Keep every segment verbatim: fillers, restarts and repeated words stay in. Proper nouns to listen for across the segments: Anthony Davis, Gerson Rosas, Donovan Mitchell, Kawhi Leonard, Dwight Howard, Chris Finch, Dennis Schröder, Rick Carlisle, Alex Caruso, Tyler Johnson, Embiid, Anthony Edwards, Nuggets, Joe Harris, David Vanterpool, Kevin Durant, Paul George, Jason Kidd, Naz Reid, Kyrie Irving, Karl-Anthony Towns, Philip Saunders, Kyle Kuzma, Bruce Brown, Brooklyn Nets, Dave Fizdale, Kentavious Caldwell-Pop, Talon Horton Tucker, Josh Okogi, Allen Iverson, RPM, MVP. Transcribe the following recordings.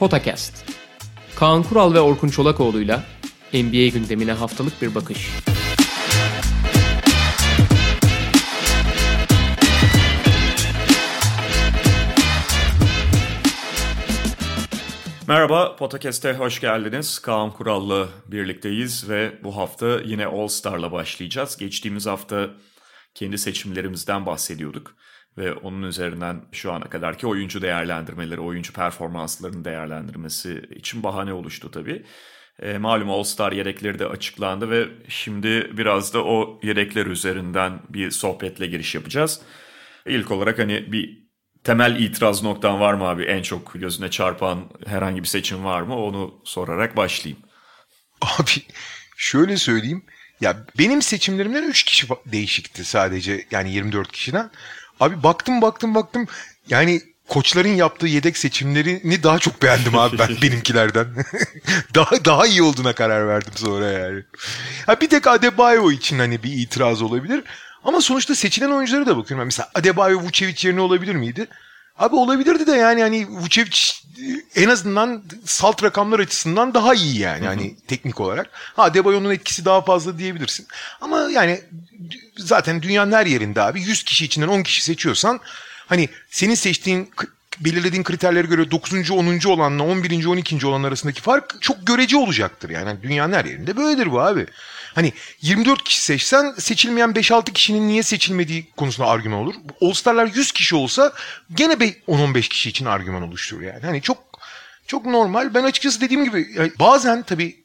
Podcast. Kaan Kural ve Orkun Çolakoğlu'yla N B A gündemine haftalık bir bakış. Merhaba, Podcast'e hoş geldiniz. Kaan Kural'la birlikteyiz ve bu hafta yine All Star'la başlayacağız. Geçtiğimiz hafta kendi seçimlerimizden bahsediyorduk ve onun üzerinden şu ana kadarki oyuncu değerlendirmeleri, oyuncu performanslarının değerlendirmesi için bahane oluştu tabii. E, malum All Star yedekleri de açıklandı ve şimdi biraz da o yedekler üzerinden bir sohbetle giriş yapacağız. İlk olarak hani bir temel itiraz noktan var mı abi? En çok gözüne çarpan herhangi bir seçim var mı? Onu sorarak başlayayım. Abi şöyle söyleyeyim. Ya benim seçimlerimden üç kişi değişikti sadece. Yani yirmi dört kişiden. Abi baktım baktım baktım. Yani koçların yaptığı yedek seçimlerini daha çok beğendim abi ben benimkilerden. daha daha iyi olduğuna karar verdim sonra yani. Ha, bir tek Adebayo için hani bir itiraz olabilir. Ama sonuçta seçilen oyunculara da bakıyorum. Mesela Adebayo Vučević yerine olabilir miydi? Abi olabilirdi de yani hani Vučević en azından salt rakamlar açısından daha iyi yani. Hani teknik olarak. Ha, Adebayo'nun etkisi daha fazla diyebilirsin. Ama yani zaten dünyanın her yerinde abi yüz kişi içinden on kişi seçiyorsan hani senin seçtiğin, belirlediğin kriterlere göre dokuzuncu onuncu olanla on birinci on ikinci olan arasındaki fark çok görece olacaktır. Yani dünyanın her yerinde böyledir bu abi. Hani yirmi dört kişi seçsen seçilmeyen beş altı kişinin niye seçilmediği konusunda argüman olur. All Star'lar yüz kişi olsa gene on on beş kişi için argüman oluşturur yani. Hani çok çok normal. Ben açıkçası dediğim gibi bazen tabii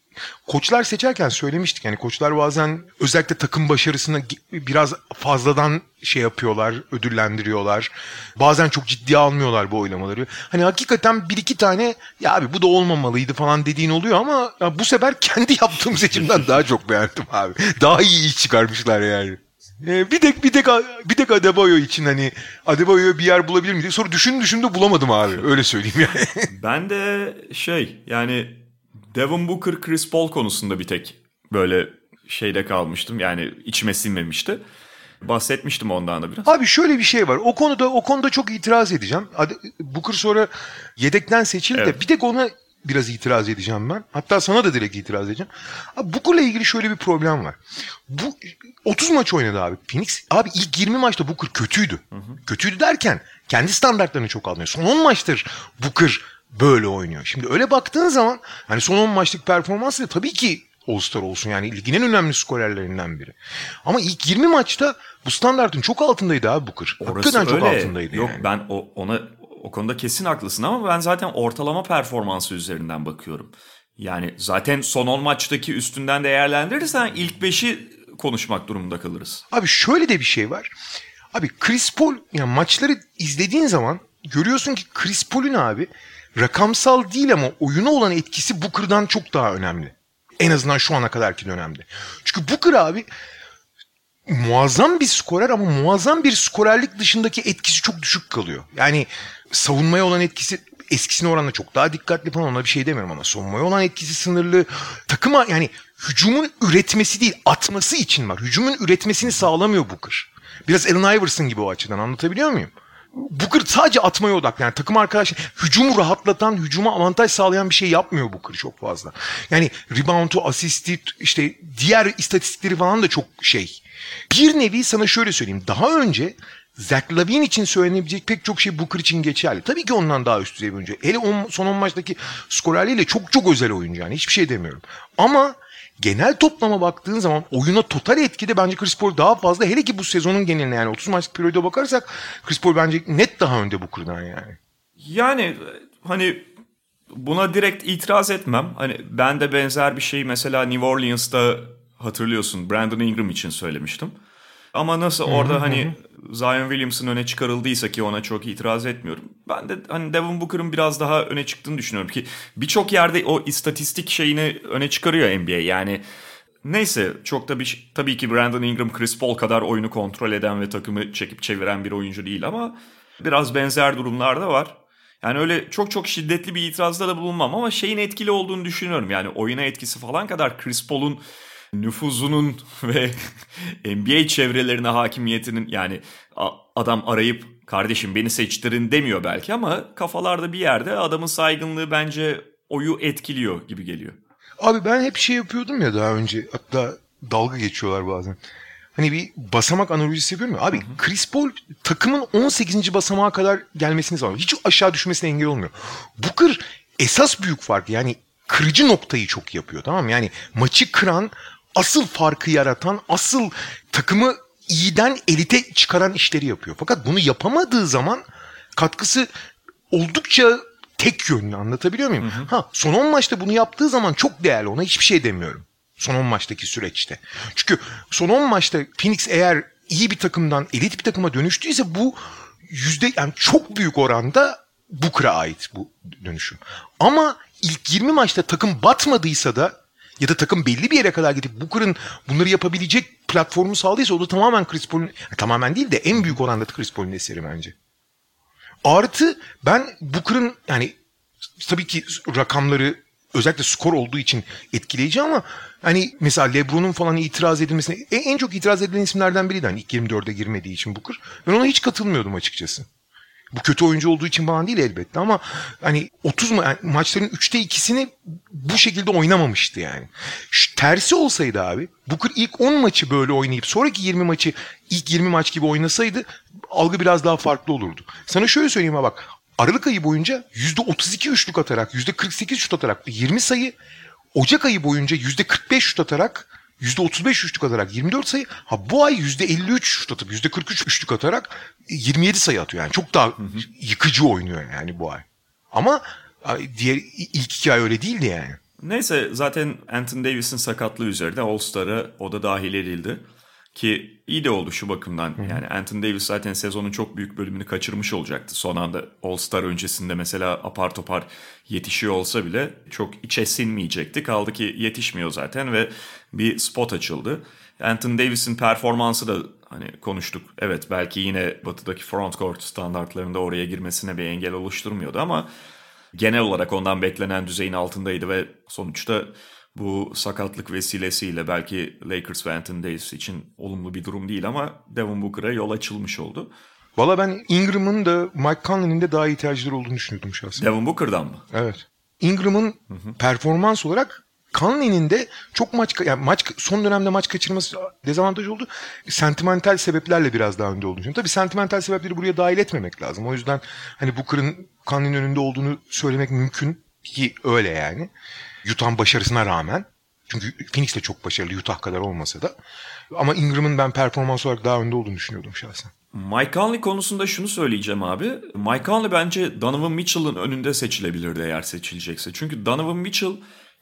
koçlar seçerken söylemiştik. Yani koçlar bazen özellikle takım başarısını biraz fazladan şey yapıyorlar, ödüllendiriyorlar. Bazen çok ciddiye almıyorlar bu oylamaları. Hani hakikaten bir iki tane ya abi bu da olmamalıydı falan dediğin oluyor ama bu sefer kendi yaptığım seçimden daha çok beğendim abi. Daha iyi iş çıkarmışlar yani. Ee, bir tek bir tek bir tek Adebayo için hani Adebayo'ya bir yer bulabilir miyim diye sonra düşün düşün de bulamadım abi. Öyle söyleyeyim yani. Ben de şey yani Devin Booker, Chris Paul konusunda bir tek böyle şeyde kalmıştım. Yani içime sinmemişti. Bahsetmiştim ondan da biraz. Abi şöyle bir şey var. O konuda o konuda çok itiraz edeceğim. Booker sonra yedekten seçildi evet. De bir tek ona biraz itiraz edeceğim ben. Hatta sana da direkt itiraz edeceğim. Abi Booker'la ilgili şöyle bir problem var. Bu otuz maç oynadı abi Phoenix. Abi ilk yirmi maçta Booker kötüydü. Hı hı. Kötüydü derken kendi standartlarını çok almıyor. Son on maçtır Booker böyle oynuyor. Şimdi öyle baktığın zaman hani son on maçlık performansıyla tabii ki All-Star olsun. Yani ligin en önemli skorerlerinden biri. Ama ilk yirmi maçta bu standartın çok altındaydı abi Booker. Hakikaten çok altındaydı. Yok yani. Ben o, ona o konuda kesin haklısın ama ben zaten ortalama performansı üzerinden bakıyorum. Yani zaten son on maçtaki üstünden değerlendirirsen ilk beşi konuşmak durumunda kalırız. Abi şöyle de bir şey var. Abi Chris Paul yani maçları izlediğin zaman görüyorsun ki Chris Paul'ün abi rakamsal değil ama oyuna olan etkisi Booker'dan çok daha önemli. En azından şu ana kadarki dönemde. Çünkü Booker abi muazzam bir skorer ama muazzam bir skorerlik dışındaki etkisi çok düşük kalıyor. Yani savunmaya olan etkisi eskisine oranla çok daha dikkatli falan, ona bir şey demiyorum ama savunmaya olan etkisi sınırlı. Takıma yani hücumun üretmesi değil atması için var. Hücumun üretmesini sağlamıyor Booker. Biraz Allen Iverson gibi o açıdan, anlatabiliyor muyum? Booker sadece atmaya odaklı. Yani takım arkadaşı hücumu rahatlatan, hücuma avantaj sağlayan bir şey yapmıyor Booker çok fazla. Yani reboundu, asisti, işte diğer istatistikleri falan da çok şey. Bir nevi sana şöyle söyleyeyim. Daha önce Zach LaVine için söylenebilecek pek çok şey Booker için geçerli. Tabii ki ondan daha üst düzey bir oyuncu. Hele on, son on maçtaki skorerliğiyle çok çok özel oyuncu yani. Hiçbir şey demiyorum. Ama genel toplama baktığın zaman oyuna total etkide bence Chris Paul daha fazla. Hele ki bu sezonun geneline yani otuz maçlık periyoda bakarsak Chris Paul bence net daha önde Booker'dan yani. Yani hani buna direkt itiraz etmem. Hani ben de benzer bir şeyi mesela New Orleans'ta hatırlıyorsun Brandon Ingram için söylemiştim. Ama nasıl orada hı hı. hani Zion Williamson öne çıkarıldıysa ki ona çok itiraz etmiyorum. Ben de hani Devin Booker'ın biraz daha öne çıktığını düşünüyorum ki birçok yerde o istatistik şeyini öne çıkarıyor N B A. Yani neyse çok da bir tabii ki Brandon Ingram Chris Paul kadar oyunu kontrol eden ve takımı çekip çeviren bir oyuncu değil ama biraz benzer durumlar da var. Yani öyle çok çok şiddetli bir itirazda da bulunmam ama şeyin etkili olduğunu düşünüyorum. Yani oyuna etkisi falan kadar Chris Paul'un nüfuzunun ve N B A çevrelerine hakimiyetinin, yani adam arayıp kardeşim beni seçtirin demiyor belki ama kafalarda bir yerde adamın saygınlığı bence oyu etkiliyor gibi geliyor. Abi ben hep şey yapıyordum ya daha önce, hatta dalga geçiyorlar bazen. Hani bir basamak analojisi yapıyorum ya. Abi hı hı. Chris Paul takımın on sekizinci basamağa kadar gelmesini sağlıyor. Hiç aşağı düşmesine engel olmuyor. Booker esas büyük farkı, yani kırıcı noktayı çok yapıyor, tamam mı? Yani maçı kıran, asıl farkı yaratan, asıl takımı iyiden elite çıkaran işleri yapıyor. Fakat bunu yapamadığı zaman katkısı oldukça tek yönlü, anlatabiliyor muyum? Hı hı. Ha, son on maçta bunu yaptığı zaman çok değerli, ona hiçbir şey demiyorum. Son on maçtaki süreçte. Çünkü son on maçta Phoenix eğer iyi bir takımdan elit bir takıma dönüştüyse bu yüzde, yani çok büyük oranda Booker'a ait bu dönüşüm. Ama ilk yirmi maçta takım batmadıysa da ya da takım belli bir yere kadar gidip Booker'ın bunları yapabilecek platformu sağladıysa o da tamamen Chris Paul'un, tamamen değil de en büyük oranda Chris Paul'un eseri bence. Artı ben Booker'ın, yani tabii ki rakamları özellikle skor olduğu için etkileyici ama hani mesela LeBron'un falan itiraz edilmesine, en çok itiraz edilen isimlerden biriydi. Hani ilk yirmi dörde girmediği için Booker. Ben ona hiç katılmıyordum açıkçası. Bu kötü oyuncu olduğu için falan değil elbette ama hani otuz ma- yani maçların üçte ikisini bu şekilde oynamamıştı yani. Şu, tersi olsaydı abi, Booker ilk on maçı böyle oynayıp sonraki yirmi maçı ilk yirmi maç gibi oynasaydı algı biraz daha farklı olurdu. Sana şöyle söyleyeyim ha bak. Aralık ayı boyunca yüzde otuz iki üçlük atarak, yüzde kırk sekiz şut atarak yirmi sayı, Ocak ayı boyunca yüzde kırk beş şut atarak, yüzde otuz beş üçlük atarak yirmi dört sayı, ha bu ay yüzde elli üç şut atıp yüzde kırk üç üçlük atarak yirmi yedi sayı atıyor. Yani çok daha hı hı. yıkıcı oynuyor yani bu ay. Ama diğer ilk iki ay öyle değildi yani. Neyse, zaten Anthony Davis'in sakatlığı üzerine All-Star'a o da dahil edildi. Ki iyi de oldu şu bakımdan. Yani Anthony Davis zaten sezonun çok büyük bölümünü kaçırmış olacaktı. Son anda All-Star öncesinde mesela apar topar yetişiyor olsa bile çok içe sinmeyecekti. Kaldı ki yetişmiyor zaten ve bir spot açıldı. Anthony Davis'in performansı da hani konuştuk. Evet, belki yine batıdaki front court standartlarında oraya girmesine bir engel oluşturmuyordu ama genel olarak ondan beklenen düzeyin altındaydı ve sonuçta bu sakatlık vesilesiyle belki Lakers ve Anthony Davis için olumlu bir durum değil ama Devin Booker'a yol açılmış oldu. Valla ben Ingram'ın da Mike Conley'nin de daha iyi tercihler olduğunu düşünüyordum şahsen. Devin Booker'dan mı? Evet. Ingram'ın hı hı. performans olarak Conley'nin de çok maç, yani maç son dönemde maç kaçırması dezavantaj oldu. Sentimental sebeplerle biraz daha önde olduğunu düşünüyorum. Tabii sentimental sebepleri buraya dahil etmemek lazım. O yüzden hani Booker'ın Conley'nin önünde olduğunu söylemek mümkün ki öyle yani. Utah'ın başarısına rağmen. Çünkü Phoenix de çok başarılı, Utah kadar olmasa da. Ama Ingram'ın ben performans olarak daha önde olduğunu düşünüyordum şahsen. Mike Conley konusunda şunu söyleyeceğim abi. Mike Conley bence Donovan Mitchell'ın önünde seçilebilirdi eğer seçilecekse. Çünkü Donovan Mitchell,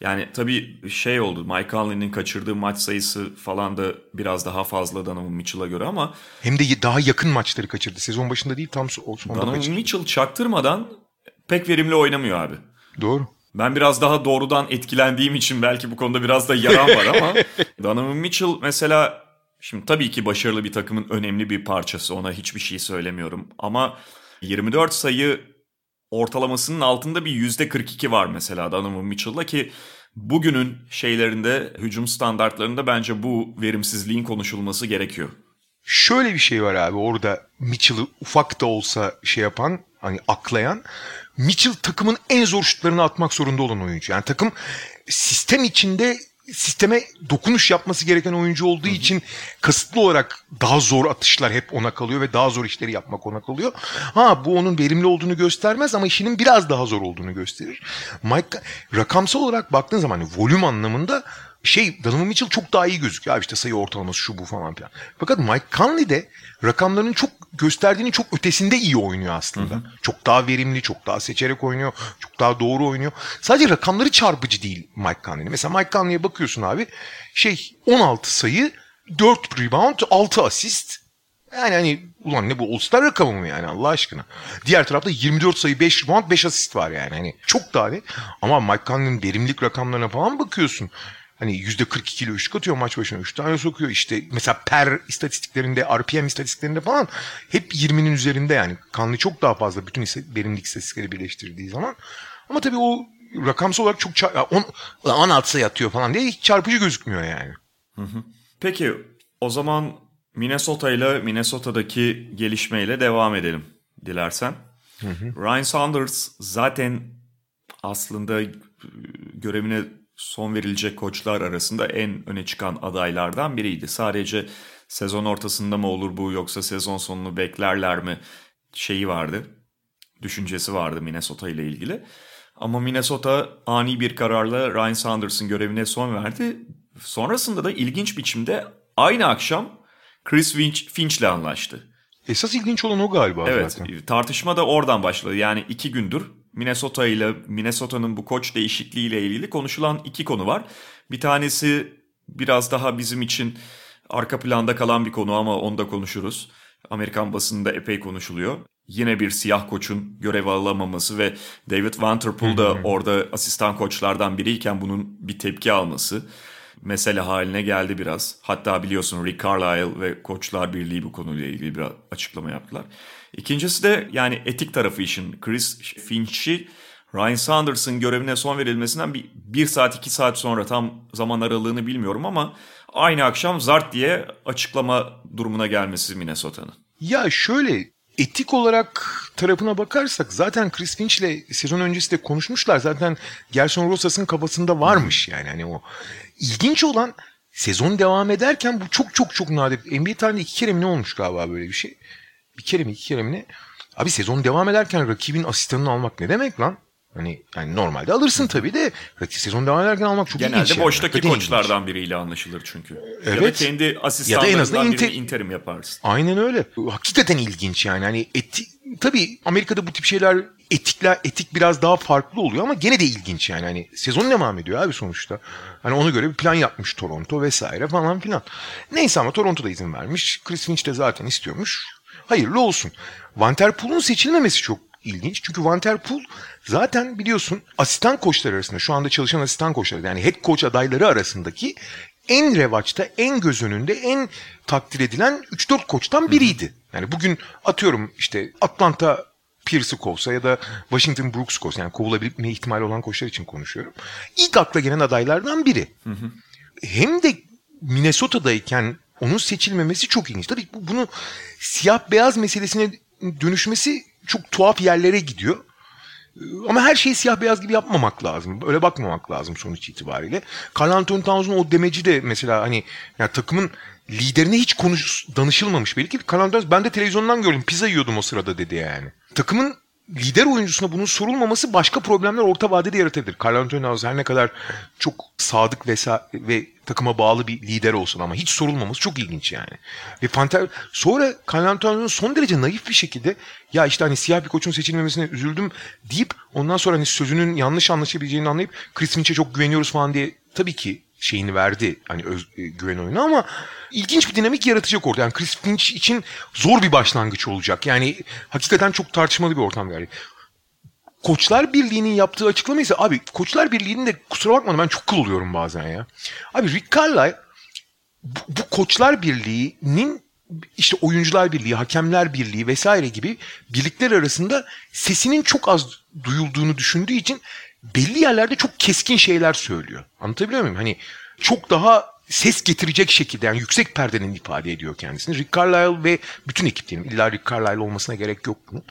yani tabii şey oldu, Mike Conley'nin kaçırdığı maç sayısı falan da biraz daha fazla Donovan Mitchell'a göre ama hem de daha yakın maçları kaçırdı. Sezon başında değil, tam sonunda kaçırdı. Donovan Mitchell çaktırmadan pek verimli oynamıyor abi. Doğru. Ben biraz daha doğrudan etkilendiğim için belki bu konuda biraz da yaram var ama Donovan Mitchell mesela, şimdi tabii ki başarılı bir takımın önemli bir parçası, ona hiçbir şey söylemiyorum ama yirmi dört sayı ortalamasının altında bir yüzde kırk iki var mesela Donovan Mitchell'la ki bugünün şeylerinde, hücum standartlarında bence bu verimsizliğin konuşulması gerekiyor. Şöyle bir şey var abi orada, Mitchell'ı ufak da olsa şey yapan, hani aklayan, Mitchell takımın en zor şutlarını atmak zorunda olan oyuncu. Yani takım sistem içinde sisteme dokunuş yapması gereken oyuncu olduğu Hı-hı. için kasıtlı olarak daha zor atışlar hep ona kalıyor ve daha zor işleri yapmak ona kalıyor. Ha, bu onun verimli olduğunu göstermez ama işinin biraz daha zor olduğunu gösterir. Mike, rakamsal olarak baktığın zaman hani volüm anlamında şey, Donovan Mitchell çok daha iyi gözüküyor. Abi işte sayı ortalaması şu bu falan filan. Fakat Mike Conley de rakamlarının çok gösterdiğinin çok ötesinde iyi oynuyor aslında. Hı hı. Çok daha verimli, çok daha seçerek oynuyor, çok daha doğru oynuyor. Sadece rakamları çarpıcı değil Mike Conley'nin. Mesela Mike Conley'e bakıyorsun abi, şey on altı sayı, dört rebound, altı asist. Yani hani ulan ne bu, All-Star rakamı mı yani Allah aşkına? Diğer tarafta yirmi dört sayı, beş rebound, beş asist var yani. Hani çok daha ne? Ama Mike Conley'nin verimlilik rakamlarına falan bakıyorsun. Hani yüzde kırk iki ile üçlük atıyor, maç başına üç tane sokuyor. İşte mesela per istatistiklerinde, R P M istatistiklerinde falan hep yirminin üzerinde yani. Kanlı çok daha fazla bütün verimlilik istatistikleri birleştirdiği zaman. Ama tabii o rakamsal olarak çok çar- on altı sayı atıyor falan diye hiç çarpıcı gözükmüyor yani. Hı hı. Peki o zaman Minnesota ile Minnesota'daki gelişmeyle devam edelim dilersen. Hı hı. Ryan Saunders zaten aslında görevine son verilecek koçlar arasında en öne çıkan adaylardan biriydi. Sadece sezon ortasında mı olur bu yoksa sezon sonunu beklerler mi şeyi vardı, düşüncesi vardı Minnesota ile ilgili. Ama Minnesota ani bir kararla Ryan Saunders'ın görevine son verdi. Sonrasında da ilginç biçimde aynı akşam Chris Finch, Finch'le anlaştı. Esas ilginç olan o galiba. Evet, zaten tartışma da oradan başladı. Yani iki gündür Minnesota ile Minnesota'nın bu koç değişikliği ile ilgili konuşulan iki konu var. Bir tanesi biraz daha bizim için arka planda kalan bir konu ama onu da konuşuruz. Amerikan basında epey konuşuluyor. Yine bir siyah koçun görev alamaması ve David Vanterpool da orada asistan koçlardan biriyken bunun bir tepki alması mesele haline geldi biraz. Hatta biliyorsun Rick Carlisle ve Koçlar Birliği bu konuyla ilgili bir açıklama yaptılar. İkincisi de yani etik tarafı işin. Chris Finch'i Ryan Saunders'ın görevine son verilmesinden bir, bir saat iki saat sonra, tam zaman aralığını bilmiyorum ama aynı akşam zart diye açıklama durumuna gelmesi Minnesota'nın. Ya şöyle, etik olarak tarafına bakarsak zaten Chris Finch'le sezon öncesi de konuşmuşlar. Zaten Gerson Rosas'ın kafasında varmış yani. Hani o ilginç olan, sezon devam ederken bu çok çok çok nadir. N B A tarihinde iki kere mi ne olmuş galiba böyle bir şey. Bir kere mi iki kere mi ne? Abi sezon devam ederken rakibin asistanını almak ne demek lan? Hani yani normalde alırsın tabii de sezon devam ederken almak çok genelde ilginç. Genelde boştaki yani koçlardan biriyle anlaşılır çünkü. Evet. Ya da kendi asistanlarından inter- birini interim yaparsın. Aynen öyle. Hakikaten ilginç yani. Hani eti, tabii Amerika'da bu tip şeyler, etikler, etik biraz daha farklı oluyor ama gene de ilginç yani. Hani sezon devam ediyor abi sonuçta. Hani ona göre bir plan yapmış Toronto vesaire falan filan. Neyse ama Toronto'da izin vermiş. Chris Finch de zaten istiyormuş. Hayırlı olsun. Vanterpool'un seçilmemesi çok ilginç. Çünkü Vanterpool zaten biliyorsun asistan koçlar arasında, şu anda çalışan asistan koçlar yani head coach adayları arasındaki en revaçta, en göz önünde, en takdir edilen üç dört koçtan biriydi. Yani bugün atıyorum işte Atlanta Pierce'ı kovsa ya da Washington Brooks'ı kovsa, yani kovulabilme ihtimali olan koçlar için konuşuyorum, İlk akla gelen adaylardan biri. Hı hı. Hem de Minnesota'dayken onun seçilmemesi çok ilginç. Tabii bunu siyah beyaz meselesine dönüşmesi çok tuhaf yerlere gidiyor. Ama her şeyi siyah beyaz gibi yapmamak lazım. Öyle bakmamak lazım sonuç itibariyle. Karl-Anthony Towns'un o demeci de mesela hani yani takımın liderine hiç konuş, danışılmamış belki. Karl-Anthony Towns, ben de televizyondan gördüm, pizza yiyordum o sırada dedi yani. Takımın lider oyuncusuna bunun sorulmaması başka problemler orta vadede yaratabilir. Karl-Anthony Towns her ne kadar çok sadık ve, ve takıma bağlı bir lider olsun ama hiç sorulmaması çok ilginç yani. Ve Panter, sonra Karl-Anthony Towns'un son derece naif bir şekilde ya işte hani siyah bir koçun seçilmemesine üzüldüm deyip ondan sonra hani sözünün yanlış anlaşabileceğini anlayıp Chris Finch'e çok güveniyoruz falan diye tabii ki şeyini verdi hani öz, güven oyunu, ama ilginç bir dinamik yaratacak orada. Yani Chris Finch için zor bir başlangıç olacak. Yani hakikaten çok tartışmalı bir ortam geldi. Koçlar Birliği'nin yaptığı açıklama ise abi, Koçlar Birliği'nin de kusura bakma ben çok kıl oluyorum bazen ya. Abi Rick Carlisle bu, bu Koçlar Birliği'nin işte Oyuncular Birliği, Hakemler Birliği vesaire gibi birlikler arasında sesinin çok az duyulduğunu düşündüğü için belli yerlerde çok keskin şeyler söylüyor. Anlatabiliyor muyum? Hani çok daha ses getirecek şekilde yani yüksek perdenin ifade ediyor kendisini. Rick Carlisle ve bütün ekip diyelim. İlla Rick Carlisle olmasına gerek yok bunun.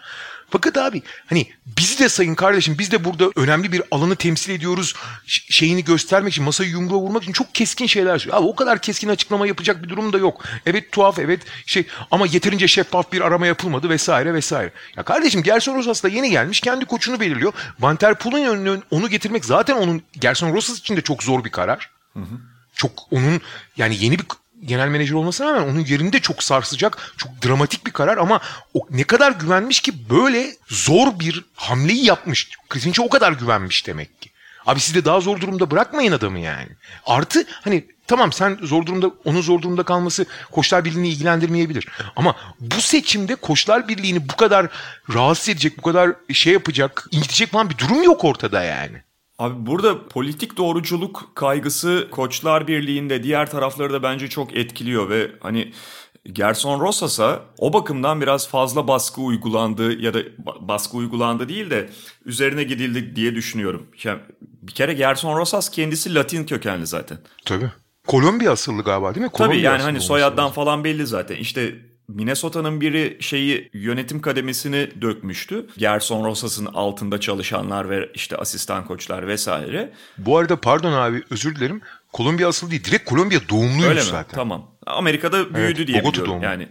Fakat abi hani bizi de sayın kardeşim, biz de burada önemli bir alanı temsil ediyoruz şeyini göstermek için, masayı yumruğa vurmak için çok keskin şeyler söylüyor. Abi o kadar keskin açıklama yapacak bir durum da yok. Evet tuhaf, evet şey ama yeterince şeffaf bir arama yapılmadı vesaire vesaire. Ya kardeşim Gerson Rosas da yeni gelmiş, kendi koçunu belirliyor. Vanterpool'un önüne onu getirmek zaten onun, Gerson Rosas için de çok zor bir karar. Hı hı. Çok onun yani yeni bir genel menajer olmasına rağmen onun yerinde çok sarsacak, çok dramatik bir karar ama o ne kadar güvenmiş ki böyle zor bir hamleyi yapmış. Chris Finch'e o kadar güvenmiş demek ki. Abi siz de daha zor durumda bırakmayın adamı yani. Artı hani tamam sen zor durumda, onun zor durumda kalması Koçlar Birliği'ni ilgilendirmeyebilir. Ama bu seçimde Koçlar Birliği'ni bu kadar rahatsız edecek, bu kadar şey yapacak, incitecek falan bir durum yok ortada yani. Abi burada politik doğruculuk kaygısı Koçlar Birliği'nde diğer tarafları da bence çok etkiliyor ve hani Gerson Rosas'a o bakımdan biraz fazla baskı uygulandı ya da baskı uygulandı değil de üzerine gidildi diye düşünüyorum. Yani bir kere Gerson Rosas kendisi Latin kökenli zaten. Tabii. Kolombiya asıllı galiba değil mi? Kolombiya tabii yani hani soyaddan olmuş falan belli zaten. İşte Minnesota'nın biri şeyi yönetim kademesini dökmüştü. Gerson Rosas'ın altında çalışanlar ve işte asistan koçlar vesaire. Bu arada pardon abi özür dilerim. Kolombiya asıllı değil. Direkt Kolombiya doğumluymuş zaten. Tamam. Amerika'da büyüdü evet, diye Bogota biliyorum. Doğumlu. Yani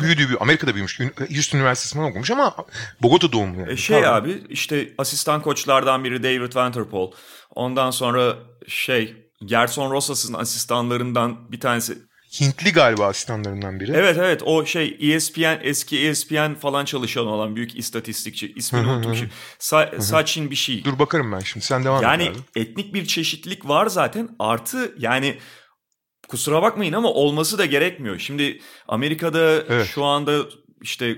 büyüdü, Amerika'da büyümüş. Houston Üniversitesi'nden okumuş ama Bogota doğumlu. Yani. E şey pardon. Abi işte asistan koçlardan biri David Vanterpool. Ondan sonra şey Gerson Rosas'ın asistanlarından bir tanesi. Hintli galiba asistanlarından biri. Evet evet o şey E S P N eski E S P N falan çalışan olan büyük istatistikçi ismini unuttum. Sa- Sachin bir şey. Dur bakarım ben şimdi sen devam yani et. Yani etnik bir çeşitlilik var zaten artı yani kusura bakmayın ama olması da gerekmiyor. Şimdi Amerika'da evet. Şu anda işte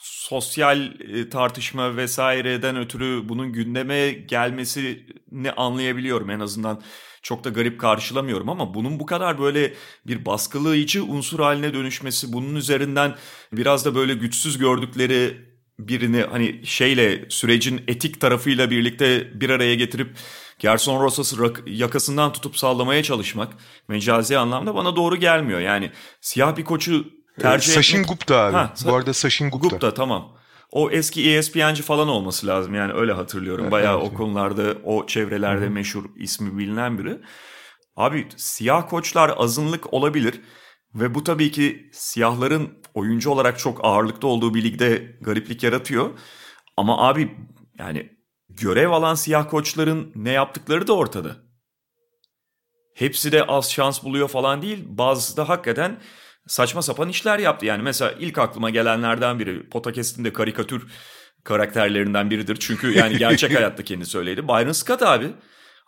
sosyal tartışma vesaireden ötürü bunun gündeme gelmesini anlayabiliyorum en azından. Çok da garip karşılamıyorum ama bunun bu kadar böyle bir baskılayıcı unsur haline dönüşmesi, bunun üzerinden biraz da böyle güçsüz gördükleri birini hani şeyle sürecin etik tarafıyla birlikte bir araya getirip Gerson Rosas'ı yakasından tutup sallamaya çalışmak mecazi anlamda bana doğru gelmiyor. Yani siyah bir koçu tercih etmek... Sachin Gupta abi. Ha, bu arada Sachin Gupta. Gupta tamam. O eski E S P N'ci falan olması lazım yani öyle hatırlıyorum. Bayağı evet. O konularda o çevrelerde Hı-hı. meşhur ismi bilinen biri. Abi siyah koçlar azınlık olabilir ve bu tabii ki siyahların oyuncu olarak çok ağırlıkta olduğu bir ligde gariplik yaratıyor. Ama abi yani görev alan siyah koçların ne yaptıkları da ortada. Hepsi de az şans buluyor falan değil bazı da hakikaten... Saçma sapan işler yaptı yani mesela ilk aklıma gelenlerden biri Potakest'in de karikatür karakterlerinden biridir. Çünkü yani gerçek hayatta kendisi öyleydi. Byron Scott abi.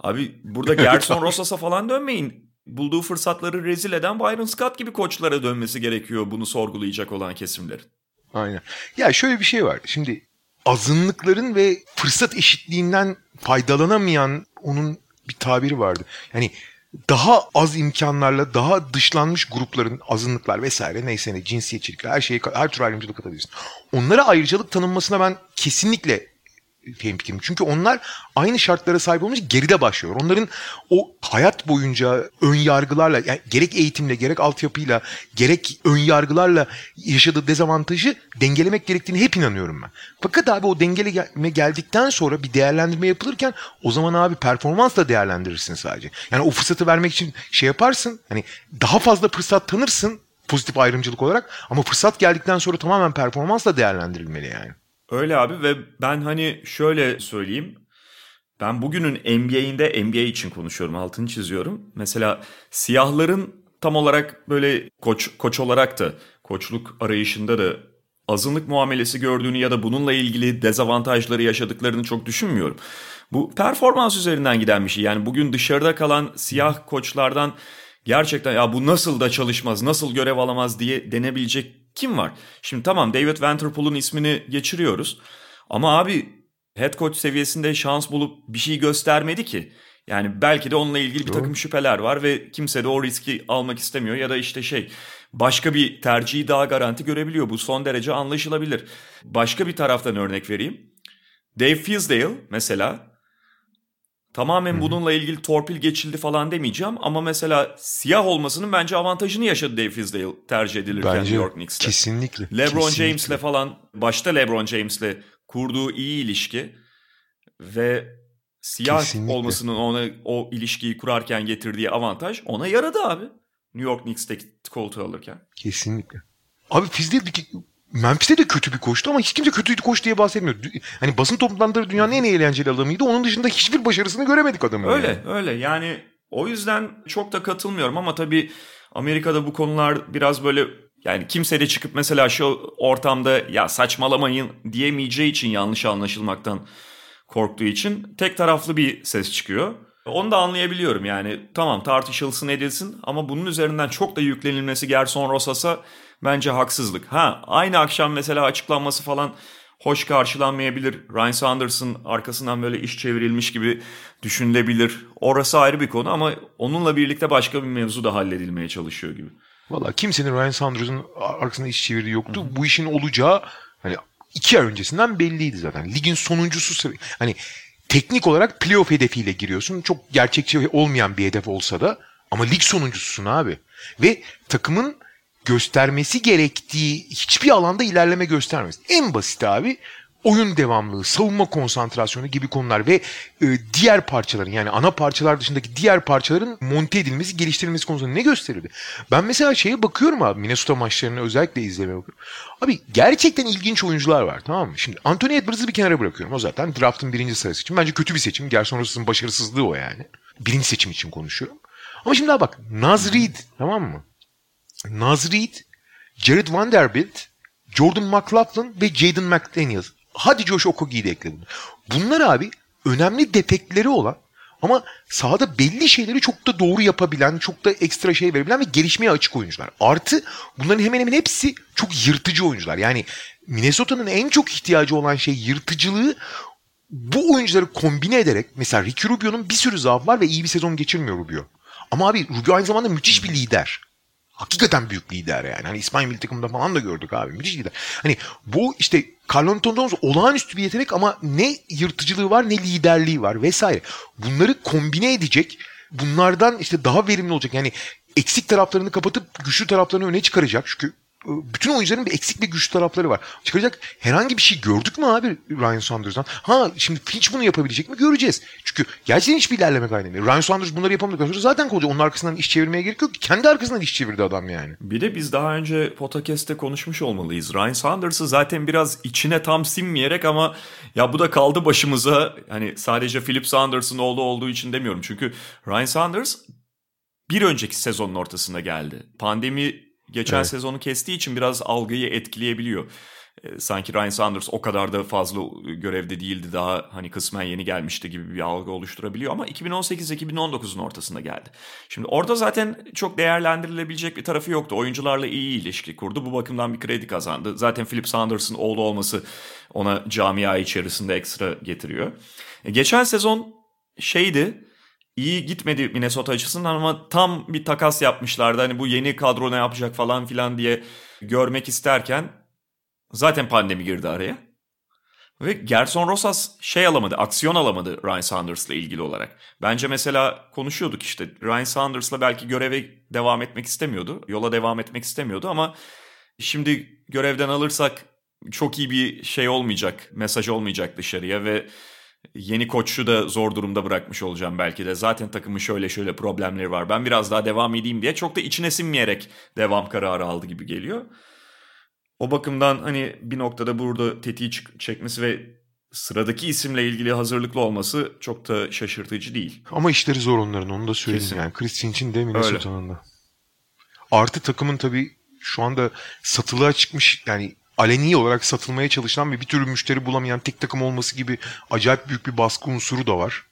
Abi burada Gerson Rosas'a falan dönmeyin. Bulduğu fırsatları rezil eden Byron Scott gibi koçlara dönmesi gerekiyor bunu sorgulayacak olan kesimlerin. Aynen. Ya şöyle bir şey var. Şimdi azınlıkların ve fırsat eşitliğinden faydalanamayan onun bir tabiri vardı. Yani... Daha az imkanlarla daha dışlanmış grupların azınlıklar vesaire neyse ne cinsiyetçilikler her şeyi her tür ayrımcılık atabilirsin. Onlara ayrıcalık tanınmasına ben kesinlikle hemfikirim. Çünkü onlar aynı şartlara sahip olunca geride başlıyor. Onların o hayat boyunca ön yargılarla yani gerek eğitimle gerek altyapıyla gerek ön yargılarla yaşadığı dezavantajı dengelemek gerektiğini hep inanıyorum ben. Fakat abi o dengeleme geldikten sonra bir değerlendirme yapılırken o zaman abi performansla değerlendirirsin sadece. Yani o fırsatı vermek için şey yaparsın. Hani daha fazla fırsat tanırsın pozitif ayrımcılık olarak ama fırsat geldikten sonra tamamen performansla değerlendirilmeli yani. Öyle abi ve ben hani şöyle söyleyeyim. Ben bugünün N B A'inde N B A için konuşuyorum altını çiziyorum. Mesela siyahların tam olarak böyle koç, koç olarak da koçluk arayışında da azınlık muamelesi gördüğünü ya da bununla ilgili dezavantajları yaşadıklarını çok düşünmüyorum. Bu performans üzerinden giden bir şey. Yani bugün dışarıda kalan siyah koçlardan gerçekten ya bu nasıl da çalışmaz, nasıl görev alamaz diye denebilecek kim var? Şimdi tamam David Vanterpool'un ismini geçiriyoruz. Ama abi head coach seviyesinde şans bulup bir şey göstermedi ki. Yani belki de onunla ilgili bir takım şüpheler var ve kimse de o riski almak istemiyor. Ya da işte şey başka bir tercihi daha garanti görebiliyor. Bu son derece anlaşılabilir. Başka bir taraftan örnek vereyim. Dave Fizdale mesela tamamen hmm. bununla ilgili torpil geçildi falan demeyeceğim. Ama mesela siyah olmasının bence avantajını yaşadı Dave Fizdale tercih edilirken bence New York Knicks'te. Kesinlikle. LeBron kesinlikle. James'le falan başta LeBron James'le kurduğu iyi ilişki ve siyah kesinlikle. Olmasının ona o ilişkiyi kurarken getirdiği avantaj ona yaradı abi. New York Knicks'teki koltuğu alırken. Kesinlikle. Abi Fizdale'deki... Memphis'te de kötü bir koçtu ama hiç kimse kötü koç diye bahsetmiyor. Hani basın toplantıları dünyanın en eğlenceli adamıydı. Onun dışında hiçbir başarısını göremedik adamın. Öyle yani. öyle yani o yüzden çok da katılmıyorum ama tabii Amerika'da bu konular biraz böyle yani kimse de çıkıp mesela şu ortamda ya saçmalamayın diyemeyeceği için yanlış anlaşılmaktan korktuğu için tek taraflı bir ses çıkıyor. Onu da anlayabiliyorum yani tamam tartışılsın edilsin ama bunun üzerinden çok da yüklenilmesi Gerson Rosas'a bence haksızlık. Ha aynı akşam mesela açıklanması falan hoş karşılanmayabilir. Ryan Saunders'ın arkasından böyle iş çevrilmiş gibi düşünülebilir. Orası ayrı bir konu ama onunla birlikte başka bir mevzu da halledilmeye çalışıyor gibi. Valla kimsenin Ryan Saunders'ın arkasından iş çevirdiği yoktu. Hı. Bu işin olacağı hani iki ay öncesinden belliydi zaten. Ligin sonuncusu hani teknik olarak playoff hedefiyle giriyorsun. Çok gerçekçi olmayan bir hedef olsa da Ama lig sonuncususun abi. Ve takımın göstermesi gerektiği hiçbir alanda ilerleme göstermez. En basit abi oyun devamlılığı, savunma konsantrasyonu gibi konular ve e, diğer parçaların, yani ana parçalar dışındaki diğer parçaların monte edilmesi, geliştirilmesi konusunda ne gösterirdi? Ben mesela şeye bakıyorum abi, Minnesota maçlarını özellikle izlemeye bakıyorum. Abi gerçekten ilginç oyuncular var, tamam mı? Şimdi Anthony Edwards'ı bir kenara bırakıyorum. O zaten draft'ın birinci sırası için. Bence kötü bir seçim. Gerson Rosas'ın başarısızlığı o yani. Birinci seçim için konuşuyorum. Ama şimdi daha bak, Naz Reid, tamam mı? Naz Reid, Jared Vanderbilt, Jordan McLaughlin ve Jaden McDaniels. Hadi Josh Okogi'yi de ekle bunu. Bunlar abi önemli defekleri olan ama sahada belli şeyleri çok da doğru yapabilen, çok da ekstra şey verebilen ve gelişmeye açık oyuncular. Artı bunların hemen hemen hepsi çok yırtıcı oyuncular. Yani Minnesota'nın en çok ihtiyacı olan şey yırtıcılığı. Bu oyuncuları kombine ederek, mesela Ricky Rubio'nun bir sürü zaafı var ve iyi bir sezon geçirmiyor Rubio. Ama abi Rubio aynı zamanda müthiş bir lider. Hakikaten büyük lider yani. Hani İspanya milli takımında falan da gördük abi. Müthiş lider. Hani bu işte Karl-Anthony Towns olağanüstü bir yetenek ama ne yırtıcılığı var ne liderliği var vesaire. Bunları kombine edecek, bunlardan işte daha verimli olacak. Yani eksik taraflarını kapatıp güçlü taraflarını öne çıkaracak. Çünkü bütün oyuncuların bir eksik ve güçlü tarafları var. Çıkaracak herhangi bir şey gördük mü abi Ryan Saunders'dan? Ha şimdi Finch bunu yapabilecek mi? Göreceğiz. Çünkü gerçekten hiçbir ilerleme kaynamıyor. Ryan Saunders bunları yapamadıktan sonra zaten kolay. Onun arkasından iş çevirmeye gerek yok. Kendi arkasından iş çevirdi adam yani. Bir de biz daha önce podcast'te konuşmuş olmalıyız. Ryan Saunders'ı zaten biraz içine tam sinmeyerek ama ya bu da kaldı başımıza. Hani sadece Philip Saunders'ın oğlu olduğu için demiyorum. Çünkü Ryan Saunders bir önceki sezonun ortasına geldi. Pandemi geçen evet. sezonu kestiği için biraz algıyı etkileyebiliyor. Sanki Ryan Saunders o kadar da fazla görevde değildi, daha hani kısmen yeni gelmişti gibi bir algı oluşturabiliyor ama iki bin on sekiz iki bin on dokuzun ortasında geldi. Şimdi orada zaten çok değerlendirilebilecek bir tarafı yoktu. Oyuncularla iyi ilişki kurdu. Bu bakımdan bir kredi kazandı. Zaten Philip Saunders'ın oğlu olması ona camia içerisinde ekstra getiriyor. Geçen sezon şeydi, İyi gitmedi Minnesota açısından ama tam bir takas yapmışlardı. Hani bu yeni kadro ne yapacak falan filan diye görmek isterken zaten pandemi girdi araya. Ve Gerson Rosas şey alamadı, aksiyon alamadı Ryan Saunders'la ilgili olarak. Bence mesela konuşuyorduk işte, Ryan Saunders'la belki göreve devam etmek istemiyordu. Yola devam etmek istemiyordu ama şimdi görevden alırsak çok iyi bir şey olmayacak, mesaj olmayacak dışarıya ve yeni koçu da zor durumda bırakmış olacağım belki de. Zaten takımın şöyle şöyle problemleri var. Ben biraz daha devam edeyim diye çok da içine sinmeyerek devam kararı aldı gibi geliyor. O bakımdan hani bir noktada burada tetiği çekmesi ve sıradaki isimle ilgili hazırlıklı olması çok da şaşırtıcı değil. Ama işleri zor onların, onu da söyleyeyim. Kesin. Yani Chris Finch'in de Minnesota'nın da. Artı takımın tabii şu anda satılığa çıkmış yani aleni olarak satılmaya çalışılan ve bir türlü müşteri bulamayan tek takım olması gibi acayip büyük bir baskı unsuru da var.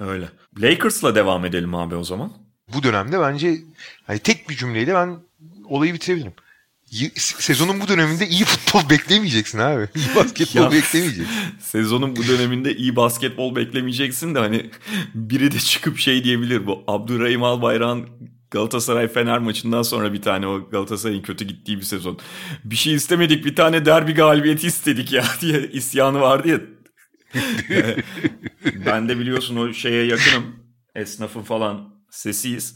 Öyle. Lakers'la devam edelim abi o zaman. Bu dönemde bence hani tek bir cümleyle ben olayı bitirebilirim. Sezonun bu döneminde iyi futbol beklemeyeceksin abi. İyi basketbol ya, beklemeyeceksin. Sezonun bu döneminde iyi basketbol beklemeyeceksin de hani biri de çıkıp şey diyebilir, bu Abdurrahim Albayrak'ın Galatasaray-Fener maçından sonra bir tane, o Galatasaray'ın kötü gittiği bir sezon. Bir şey istemedik, bir tane derbi galibiyeti istedik ya diye isyanı vardı ya. Ben de biliyorsun o şeye yakınım. Esnafın falan sesiyiz.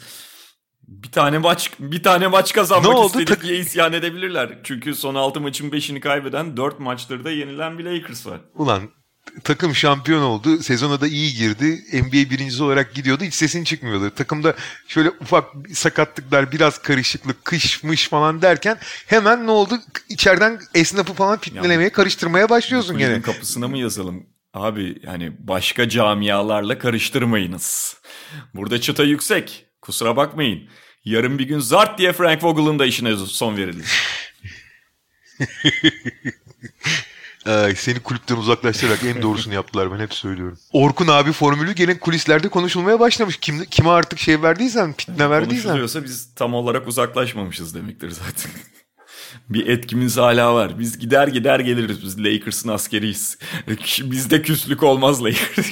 Bir tane maç bir tane maç kazanmak oldu, istedik tak- diye isyan edebilirler. Çünkü son altı maçın beşini kaybeden dört maçları da yenilen bir Lakers var. Ulan takım şampiyon oldu. Sezona da iyi girdi. N B A birincisi olarak gidiyordu. Hiç sesin çıkmıyordu. Takımda şöyle ufak sakatlıklar, biraz karışıklık, kışmış falan derken hemen ne oldu? İçeriden esnafı falan fitnelemeye, yani, karıştırmaya başlıyorsun gene. Kapısına mı yazalım? Abi yani başka camialarla karıştırmayınız. Burada çıta yüksek. Kusura bakmayın. Yarın bir gün zart diye Frank Vogel'ın da işine son verilir. Ay, seni kulüpten uzaklaştırarak en doğrusunu yaptılar, ben hep söylüyorum. Orkun abi formülü gene kulislerde konuşulmaya başlamış. Kim, kime artık şey verdiysen, fitne verdiysen. Konuşuluyorsa biz tam olarak uzaklaşmamışız demektir zaten. Bir etkimiz hala var. Biz gider gider geliriz. Biz Lakers'ın askeriyiz. Bizde küslük olmaz Lakers.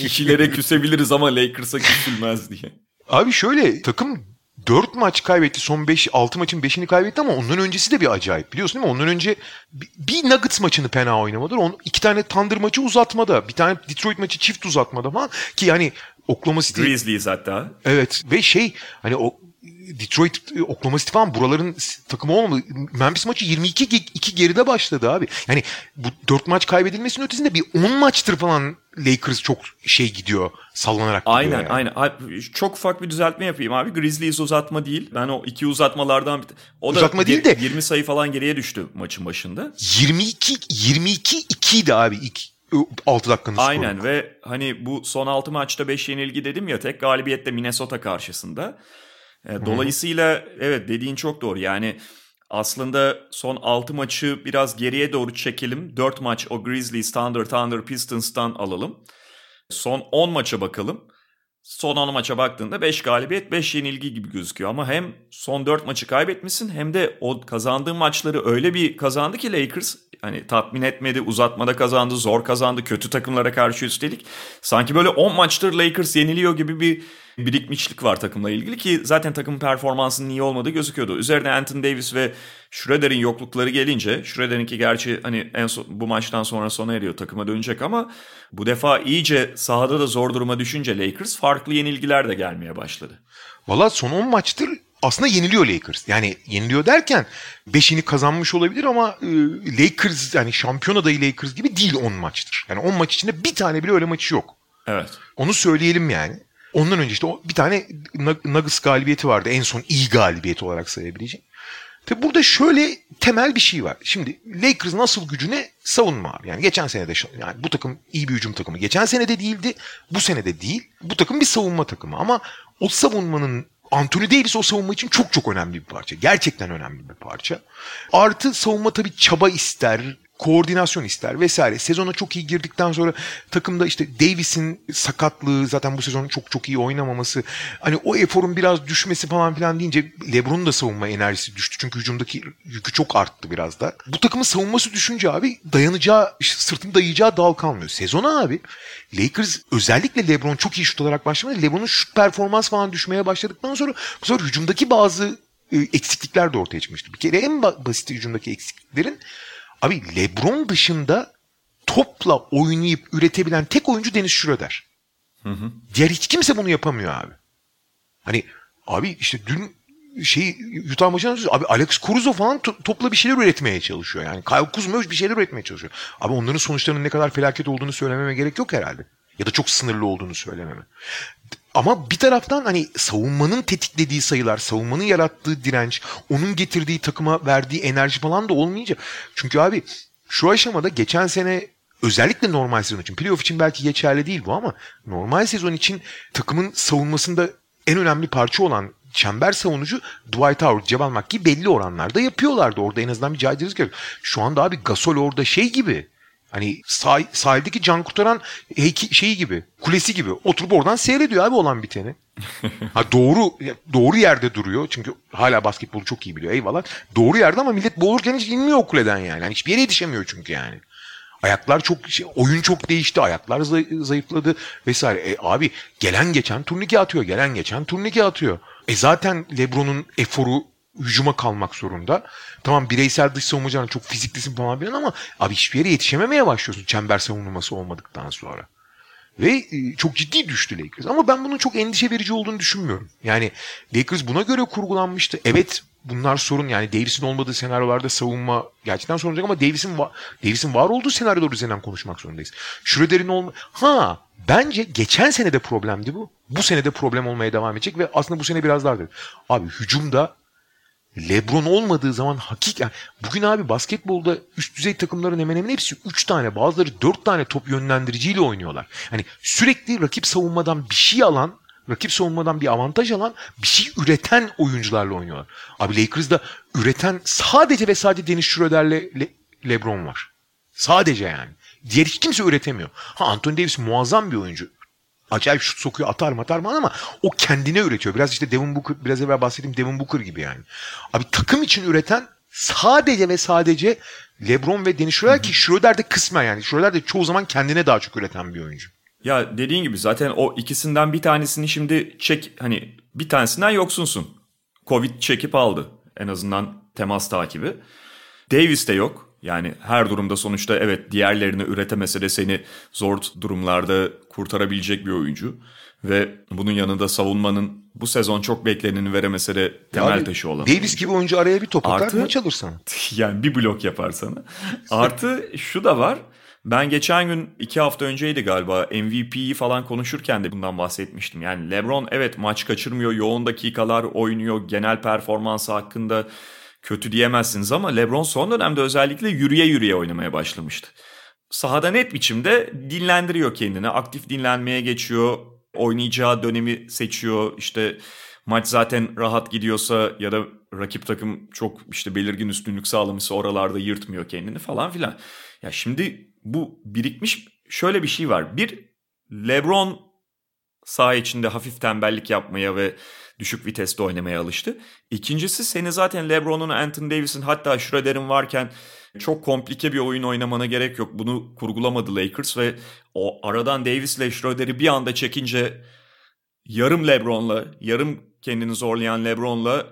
Kişilere küsebiliriz ama Lakers'a küsülmez diye. Abi şöyle, takım dört maç kaybetti. Son beş, altı maçın beşini kaybetti ama ondan öncesi de bir acayip. Biliyorsun değil mi? Ondan önce bir Nuggets maçını fena oynamadılar. On, iki tane Thunder maçı uzatmada. Bir tane Detroit maçı çift uzatmada falan. Ki yani Oklahoma City. Grizzlies hatta. Evet ve şey hani o Detroit, Oklahoma City falan buraların takımı olmadı. Memphis maçı yirmi iki iki geride başladı abi. Yani bu dört maç kaybedilmesinin ötesinde bir on maçtır falan Lakers çok şey gidiyor, sallanarak gidiyor. Aynen yani. Aynen. Abi, çok ufak bir düzeltme yapayım abi. Grizzlies uzatma değil. Ben o iki uzatmalardan o uzatma da değil de, yirmi sayı falan geriye düştü maçın başında. yirmi iki yirmi iki iki idi abi ilk altı dakikanın skoru. Aynen skorunu. Ve hani bu son altı maçta beş yenilgi dedim ya, tek galibiyet de Minnesota karşısında. Dolayısıyla evet dediğin çok doğru. Yani aslında son altı maçı biraz geriye doğru çekelim. dört maç o Grizzlies, Thunder, Thunder, Pistons'tan alalım. Son on maça bakalım. Son on maça baktığında beş galibiyet, beş yenilgi gibi gözüküyor. Ama hem son dört maçı kaybetmişsin hem de o kazandığın maçları öyle bir kazandı ki Lakers hani tatmin etmedi, uzatmada kazandı, zor kazandı, kötü takımlara karşı üstelik. Sanki böyle on maçtır Lakers yeniliyor gibi bir birikmişlik var takımla ilgili ki zaten takımın performansının iyi olmadığı gözüküyordu. Üzerine Anthony Davis ve Schröder'in yoklukları gelince, Schröder'inki gerçi hani en son, bu maçtan sonra sona eriyor, takıma dönecek ama bu defa iyice sahada da zor duruma düşünce Lakers farklı yenilgiler de gelmeye başladı. Valla son on maçtır aslında yeniliyor Lakers. Yani yeniliyor derken beşini kazanmış olabilir ama Lakers yani şampiyon adayı Lakers gibi değil on maçtır. Yani on maç içinde bir tane bile öyle maçı yok. Evet. Onu söyleyelim yani. Ondan önce işte o bir tane Nuggets galibiyeti vardı. En son iyi galibiyet olarak sayabileceğim. Tabi burada şöyle temel bir şey var. Şimdi Lakers nasıl gücüne savunma abi. Yani geçen sene de yani bu takım iyi bir hücum takımı. Geçen sene de değildi. Bu sene de değil. Bu takım bir savunma takımı. Ama o savunmanın Anthony Davis o savunma için çok çok önemli bir parça. Gerçekten önemli bir parça. Artı savunma tabii çaba ister, koordinasyon ister vesaire. Sezona çok iyi girdikten sonra takımda işte Davis'in sakatlığı, zaten bu sezon çok çok iyi oynamaması, hani o eforun biraz düşmesi falan filan deyince LeBron'un da savunma enerjisi düştü. Çünkü hücumdaki yükü çok arttı biraz da. Bu takımın savunması düşünce abi dayanacağı, sırtını dayayacağı dal kalmıyor. Sezona abi Lakers özellikle LeBron çok iyi şut olarak başlamadı. LeBron'un şut performans falan düşmeye başladıktan sonra bu sefer hücumdaki bazı eksiklikler de ortaya çıkmıştı. Bir kere en basit hücumdaki eksikliklerin abi LeBron dışında topla oynayıp üretebilen tek oyuncu Dennis Schröder. Hı hı. Diğer hiç kimse bunu yapamıyor abi. Hani abi işte dün şey Utah maçına abi Alex Caruso falan to- topla bir şeyler üretmeye çalışıyor. Yani Kyle Kuzma bir şeyler üretmeye çalışıyor. Abi onların sonuçlarının ne kadar felaket olduğunu söylememe gerek yok herhalde. Ya da çok sınırlı olduğunu söylememe. Ama bir taraftan hani savunmanın tetiklediği sayılar, savunmanın yarattığı direnç, onun getirdiği takıma verdiği enerji falan da olmayınca. Çünkü abi şu aşamada geçen sene özellikle normal sezon için, playoff için belki geçerli değil bu ama normal sezon için takımın savunmasında en önemli parça olan çember savunucu Dwight Howard, Javel McGee belli oranlarda yapıyorlardı. Orada en azından bir caydırız görüyoruz. Şu anda abi Gasol orada şey gibi. Hani sah- sahildeki can kurtaran heyki- şeyi gibi, kulesi gibi. Oturup oradan seyrediyor abi olan biteni. Ha doğru doğru yerde duruyor. Çünkü hala basketbolu çok iyi biliyor. Eyvallah. Doğru yerde ama millet boğulurken hiç inmiyor o kuleden yani. Yani hiçbir yere yetişemiyor çünkü yani. Ayaklar çok, şey, oyun çok değişti. Ayaklar zay- zayıfladı vesaire. E, abi gelen geçen turnike atıyor. Gelen geçen turnike atıyor. E zaten LeBron'un eforu hücuma kalmak zorunda. Tamam bireysel dış savunmacı çok fiziklisin falan filan ama abi hiçbir yere yetişememeye başlıyorsun çember savunulması olmadıktan sonra. Ve çok ciddi düştü Lakers. Ama ben bunun çok endişe verici olduğunu düşünmüyorum. Yani Lakers buna göre kurgulanmıştı. Evet bunlar sorun. Yani Davis'in olmadığı senaryolarda savunma gerçekten sorun olacak ama Davis'in va- Davis'in var olduğu senaryolar üzerinden konuşmak zorundayız. Schröder'in olma... Ha bence geçen sene de problemdi bu. Bu sene de problem olmaya devam edecek ve aslında bu sene biraz daha dedi. Abi hücumda LeBron olmadığı zaman hakik... Yani bugün abi basketbolda üst düzey takımların hemen hemen hepsi üç tane, bazıları dört tane top yönlendiriciyle oynuyorlar. Yani sürekli rakip savunmadan bir şey alan, rakip savunmadan bir avantaj alan, bir şey üreten oyuncularla oynuyorlar. Abi Lakers'da üreten sadece ve sadece Dennis Schröder'le Le- LeBron var. Sadece yani. Diğer hiç kimse üretemiyor. Ha Anthony Davis muazzam bir oyuncu. Acayip şut sokuyor, atar mı atar mı ama o kendine üretiyor. Biraz işte Devin Booker, biraz evvel bahsettiğim Devin Booker gibi yani. Abi takım için üreten sadece ve sadece LeBron ve Dennis Schröder ki Schröder de kısmen yani. Schröder de çoğu zaman kendine daha çok üreten bir oyuncu. Ya dediğin gibi zaten o ikisinden bir tanesini şimdi çek, hani bir tanesinden yoksunsun. Covid çekip aldı en azından temas takibi. Davis de yok. Yani her durumda sonuçta evet diğerlerini üretemese de seni zor durumlarda kurtarabilecek bir oyuncu. Ve bunun yanında savunmanın bu sezon çok bekleneni veremese de temel yani, taşı olan. Davis gibi oyuncu araya bir top atar, maç alır sana. Yani bir blok yapar sana. Artı şu da var. Ben geçen gün iki hafta önceydi galiba M V P'yi falan konuşurken de bundan bahsetmiştim. Yani LeBron evet maç kaçırmıyor, yoğun dakikalar oynuyor, genel performansı hakkında kötü diyemezsiniz ama LeBron son dönemde özellikle yürüye yürüye oynamaya başlamıştı. Sahada net biçimde dinlendiriyor kendini, aktif dinlenmeye geçiyor, oynayacağı dönemi seçiyor. İşte maç zaten rahat gidiyorsa ya da rakip takım çok işte belirgin üstünlük sağlamışsa oralarda yırtmıyor kendini falan filan. Ya şimdi bu birikmiş şöyle bir şey var. Bir, LeBron saha içinde hafif tembellik yapmaya ve düşük viteste oynamaya alıştı. İkincisi seni zaten LeBron'un, Anthony Davis'in hatta Schröder'in varken çok komplike bir oyun oynamana gerek yok. Bunu kurgulamadı Lakers ve o aradan Davis'le Schröder'i bir anda çekince yarım LeBron'la, yarım kendini zorlayan LeBron'la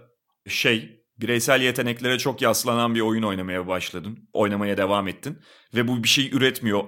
şey... bireysel yeteneklere çok yaslanan bir oyun oynamaya başladın. Oynamaya devam ettin. Ve bu bir şey üretmiyor.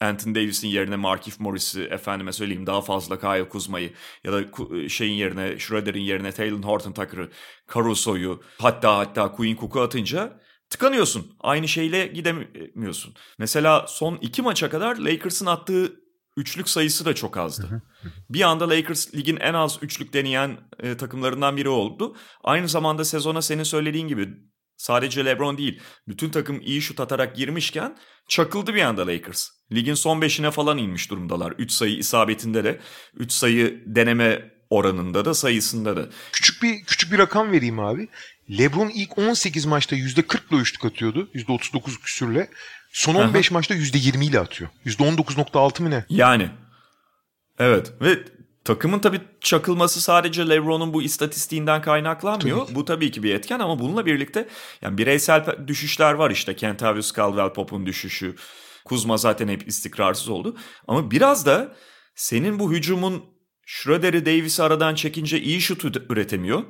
Anthony Davis'in yerine Markieff Morris'i, efendime söyleyeyim daha fazla Kyle Kuzma'yı ya da şeyin yerine, Schroeder'in yerine Talon Horton Tucker'ı, Caruso'yu, hatta hatta Quinn Cook'u atınca tıkanıyorsun. Aynı şeyle gidemiyorsun. Mesela son iki maça kadar Lakers'ın attığı üçlük sayısı da çok azdı. Bir anda Lakers ligin en az üçlük deneyen e, takımlarından biri oldu. Aynı zamanda sezona senin söylediğin gibi sadece LeBron değil, bütün takım iyi şut atarak girmişken çakıldı bir anda Lakers. Ligin son beşine falan inmiş durumdalar. üç sayı isabetinde de, üç sayı deneme oranında da, sayısında da. Küçük bir küçük bir rakam vereyim abi. LeBron ilk on sekiz maçta yüzde kırkla üçlük atıyordu. yüzde otuz dokuz küsürle. Son on beş Aha. maçta yüzde yirmi ile atıyor. yüzde on dokuz virgül altı mı ne? Yani. Evet. Ve takımın tabii çakılması sadece LeBron'un bu istatistiğinden kaynaklanmıyor. Tabii. Bu tabii ki bir etken ama bununla birlikte yani bireysel düşüşler var işte. Kentavious Caldwell-Pop'un düşüşü. Kuzma zaten hep istikrarsız oldu. Ama biraz da senin bu hücumun Schröder'i, Davis'i aradan çekince iyi şut üretemiyor.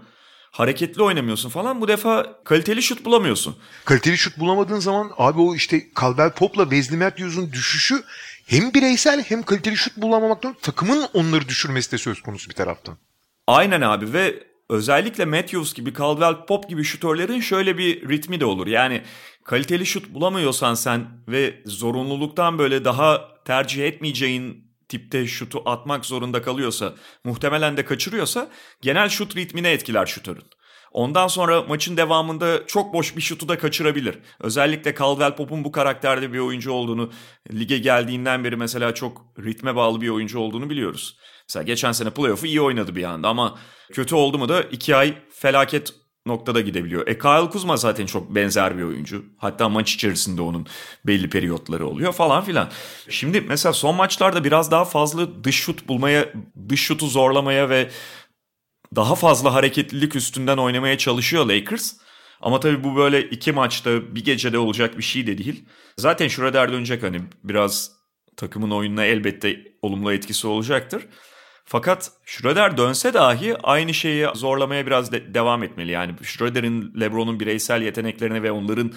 Hareketli oynamıyorsun falan, bu defa kaliteli şut bulamıyorsun. Kaliteli şut bulamadığın zaman abi o işte Caldwell-Pop'la Wesley Matthews'un düşüşü hem bireysel hem kaliteli şut bulamamaktan takımın onları düşürmesi de söz konusu bir taraftan. Aynen abi ve özellikle Matthews gibi, Caldwell-Pop gibi şutörlerin şöyle bir ritmi de olur. Yani kaliteli şut bulamıyorsan sen ve zorunluluktan böyle daha tercih etmeyeceğin tipte şutu atmak zorunda kalıyorsa, muhtemelen de kaçırıyorsa genel şut ritmine etkiler şutörün. Ondan sonra maçın devamında çok boş bir şutu da kaçırabilir. Özellikle Caldwell-Pop'un bu karakterde bir oyuncu olduğunu, lige geldiğinden beri mesela çok ritme bağlı bir oyuncu olduğunu biliyoruz. Mesela geçen sene playoff'u iyi oynadı bir anda ama kötü oldu mu da iki ay felaket noktada gidebiliyor. E Kyle Kuzma zaten çok benzer bir oyuncu. Hatta maç içerisinde onun belli periyotları oluyor falan filan. Şimdi mesela son maçlarda biraz daha fazla dış şut bulmaya, dış şutu zorlamaya ve daha fazla hareketlilik üstünden oynamaya çalışıyor Lakers. Ama tabii bu böyle iki maçta bir gecede olacak bir şey de değil. Zaten Schröder dönecek, hani biraz takımın oyununa elbette olumlu etkisi olacaktır. Fakat Schröder dönse dahi aynı şeyi zorlamaya biraz de devam etmeli. Yani Schröder'in, LeBron'un bireysel yeteneklerine ve onların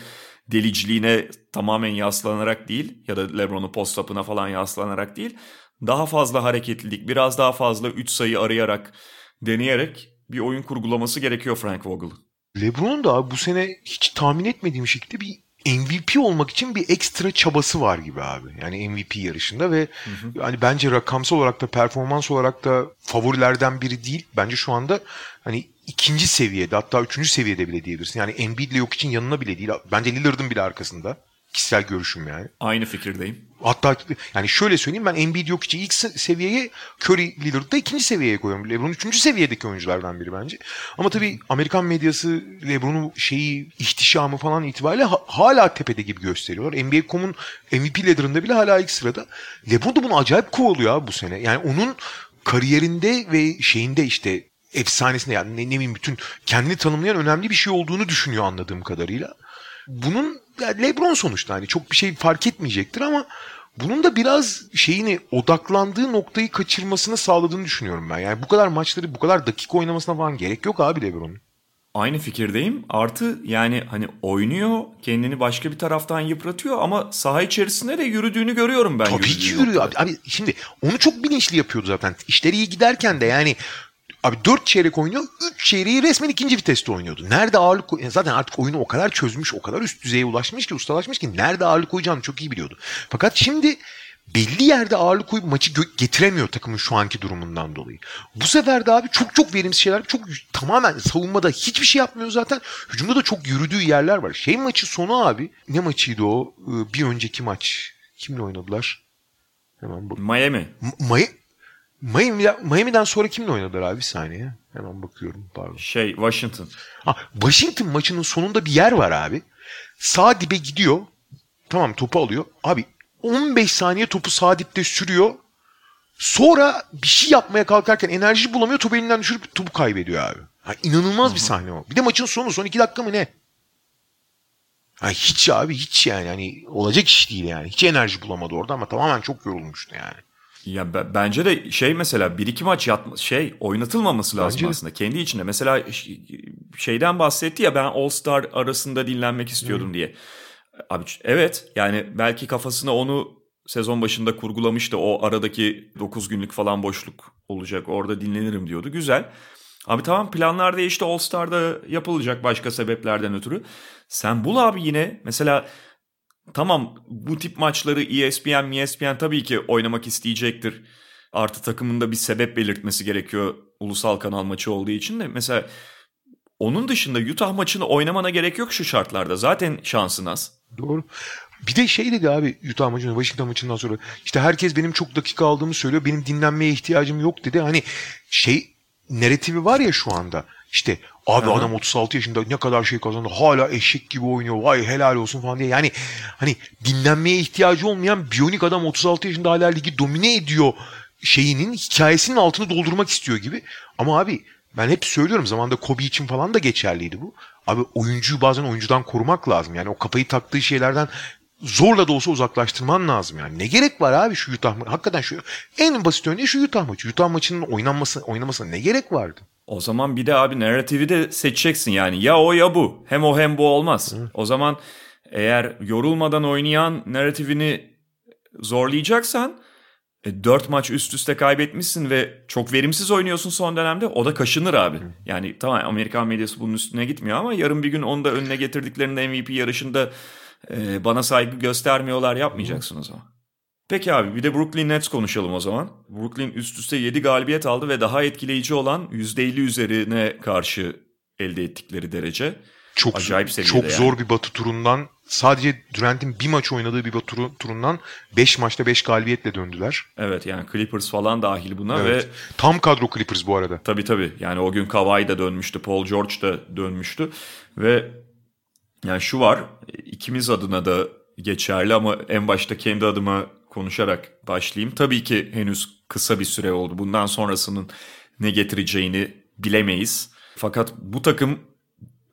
deliciliğine tamamen yaslanarak değil ya da LeBron'un post-up'ına falan yaslanarak değil, daha fazla hareketlilik, biraz daha fazla üç sayı arayarak, deneyerek bir oyun kurgulaması gerekiyor Frank Vogel'ın. LeBron da abi bu sene hiç tahmin etmediğim şekilde bir M V P olmak için bir ekstra çabası var gibi abi. Yani M V P yarışında ve hı hı. hani bence rakamsal olarak da performans olarak da favorilerden biri değil. Bence şu anda hani ikinci seviyede, hatta üçüncü seviyede bile diyebilirsin. Yani Embiid'le yok için yanına bile değil. Bence Lillard'ın bile arkasında. Kişisel görüşüm yani. Aynı fikirdeyim. Hatta yani şöyle söyleyeyim, ben Embiid yok için ilk seviyeye, Curry, Lillard'ı da ikinci seviyeye koyuyorum. LeBron üçüncü seviyedeki oyunculardan biri bence. Ama tabii Amerikan medyası LeBron'un şeyi, ihtişamı falan itibariyle ha- hala tepede gibi gösteriyorlar. N B A nokta com'un M V P ladder'ında bile hala ilk sırada. LeBron da bunu acayip kovalıyor abi bu sene. Yani onun kariyerinde ve şeyinde işte efsanesinde, yani ne, ne bileyim, bütün kendini tanımlayan önemli bir şey olduğunu düşünüyor anladığım kadarıyla. Bunun yani LeBron sonuçta hani çok bir şey fark etmeyecektir ama bunun da biraz şeyini, odaklandığı noktayı kaçırmasını sağladığını düşünüyorum ben. Yani bu kadar maçları bu kadar dakika oynamasına falan gerek yok abi LeBron'un. aynı fikirdeyim. Artı yani hani oynuyor, kendini başka bir taraftan yıpratıyor ama saha içerisinde de yürüdüğünü görüyorum ben. Tabii ki yürüyor. Abi, abi şimdi onu çok bilinçli yapıyordu zaten. İşleri iyi giderken de yani abi dört çeyrek oynuyor, üç çeyreği resmen ikinci viteste oynuyordu. Nerede ağırlık koy- zaten artık oyunu o kadar çözmüş, o kadar üst düzeye ulaşmış ki, ustalaşmış ki nerede ağırlık koyacağını çok iyi biliyordu. Fakat şimdi belli yerde ağırlık koyup maçı gö- getiremiyor takımın şu anki durumundan dolayı. Bu sefer de abi çok çok verimsiz şeyler, çok tamamen savunmada hiçbir şey yapmıyor zaten. Hücumda da çok yürüdüğü yerler var. Şey maçı sonu abi, ne maçıydı o? Bir önceki maç. Kimle oynadılar? Hemen bak. Miami. Miami. Miami'den, Miami'den sonra kimle oynadılar abi, bir saniye? Hemen bakıyorum, pardon. Şey, Washington. Ha, Washington maçının sonunda bir yer var abi. Sağ dibe gidiyor. Tamam, topu alıyor. Abi on beş saniye topu sağ dipte sürüyor. Sonra bir şey yapmaya kalkarken enerji bulamıyor. Topu elinden düşürüp topu kaybediyor abi. Ha, inanılmaz Hı-hı. bir sahne o. Bir de maçın sonu, son iki dakika mı ne? Ha, hiç abi hiç yani. yani. Olacak iş değil yani. Hiç enerji bulamadı orada ama tamamen çok yorulmuştu yani. Ya b- bence de şey mesela bir iki maç yatma, şey oynatılmaması lazım bence aslında de. Kendi içinde. Mesela şeyden bahsetti ya, ben All-Star arasında dinlenmek istiyordum Hı. diye. Abi evet yani belki kafasına onu sezon başında kurgulamıştı, o aradaki dokuz günlük falan boşluk olacak, orada dinlenirim diyordu, güzel. Abi tamam, planlar değişti, All Star'da yapılacak başka sebeplerden ötürü. Sen bul abi yine mesela, tamam bu tip maçları E S P N, E S P N tabii ki oynamak isteyecektir. Artı takımın da bir sebep belirtmesi gerekiyor, ulusal kanal maçı olduğu için de mesela. Onun dışında Utah maçını oynamana gerek yok şu şartlarda. Zaten şansın az. Doğru. Bir de şey dedi abi Utah maçından, Washington maçından sonra. İşte herkes benim çok dakika aldığımı söylüyor. Benim dinlenmeye ihtiyacım yok dedi. Hani şey narratifi var ya şu anda. İşte abi Hı-hı. adam otuz altı yaşında ne kadar şey kazandı. Hala eşek gibi oynuyor. Vay helal olsun falan diye. Yani hani dinlenmeye ihtiyacı olmayan biyonik adam otuz altı yaşında hala ligi domine ediyor şeyinin, hikayesinin altını doldurmak istiyor gibi. Ama abi ben hep söylüyorum, zamanında Kobe için falan da geçerliydi bu. Abi oyuncuyu bazen oyuncudan korumak lazım. Yani o kafayı taktığı şeylerden zorla da olsa uzaklaştırman lazım yani. Ne gerek var abi şu Utah maçı? Hakikaten şu en basit örneği şu Utah maçı. Utah maçının oynanması, oynamasına ne gerek vardı? O zaman bir de abi narratifi de seçeceksin yani. Ya o ya bu. Hem o hem bu olmaz. Hı. O zaman eğer yorulmadan oynayan narratifini zorlayacaksan, dört maç üst üste kaybetmişsin ve çok verimsiz oynuyorsun son dönemde. O da kaşınır abi. Yani tamam, Amerikan medyası bunun üstüne gitmiyor ama yarın bir gün onu da önüne getirdiklerinde M V P yarışında e, bana saygı göstermiyorlar, yapmayacaksın o zaman. Peki abi bir de Brooklyn Nets konuşalım o zaman. Brooklyn üst üste yedi galibiyet aldı ve daha etkileyici olan yüzde elli üzerine karşı elde ettikleri derece. Çok, acayip seviyede çok yani. Zor bir batı turundan, sadece Durant'in bir maç oynadığı bir batı turundan beş maçta beş galibiyetle döndüler. Evet yani Clippers falan dahil buna evet. Ve tam kadro Clippers bu arada. Tabii tabii yani o gün Kawhi da dönmüştü, Paul George da dönmüştü ve yani şu var, ikimiz adına da geçerli ama en başta kendi adıma konuşarak başlayayım. Tabii ki henüz kısa bir süre oldu, bundan sonrasının ne getireceğini bilemeyiz. Fakat bu takım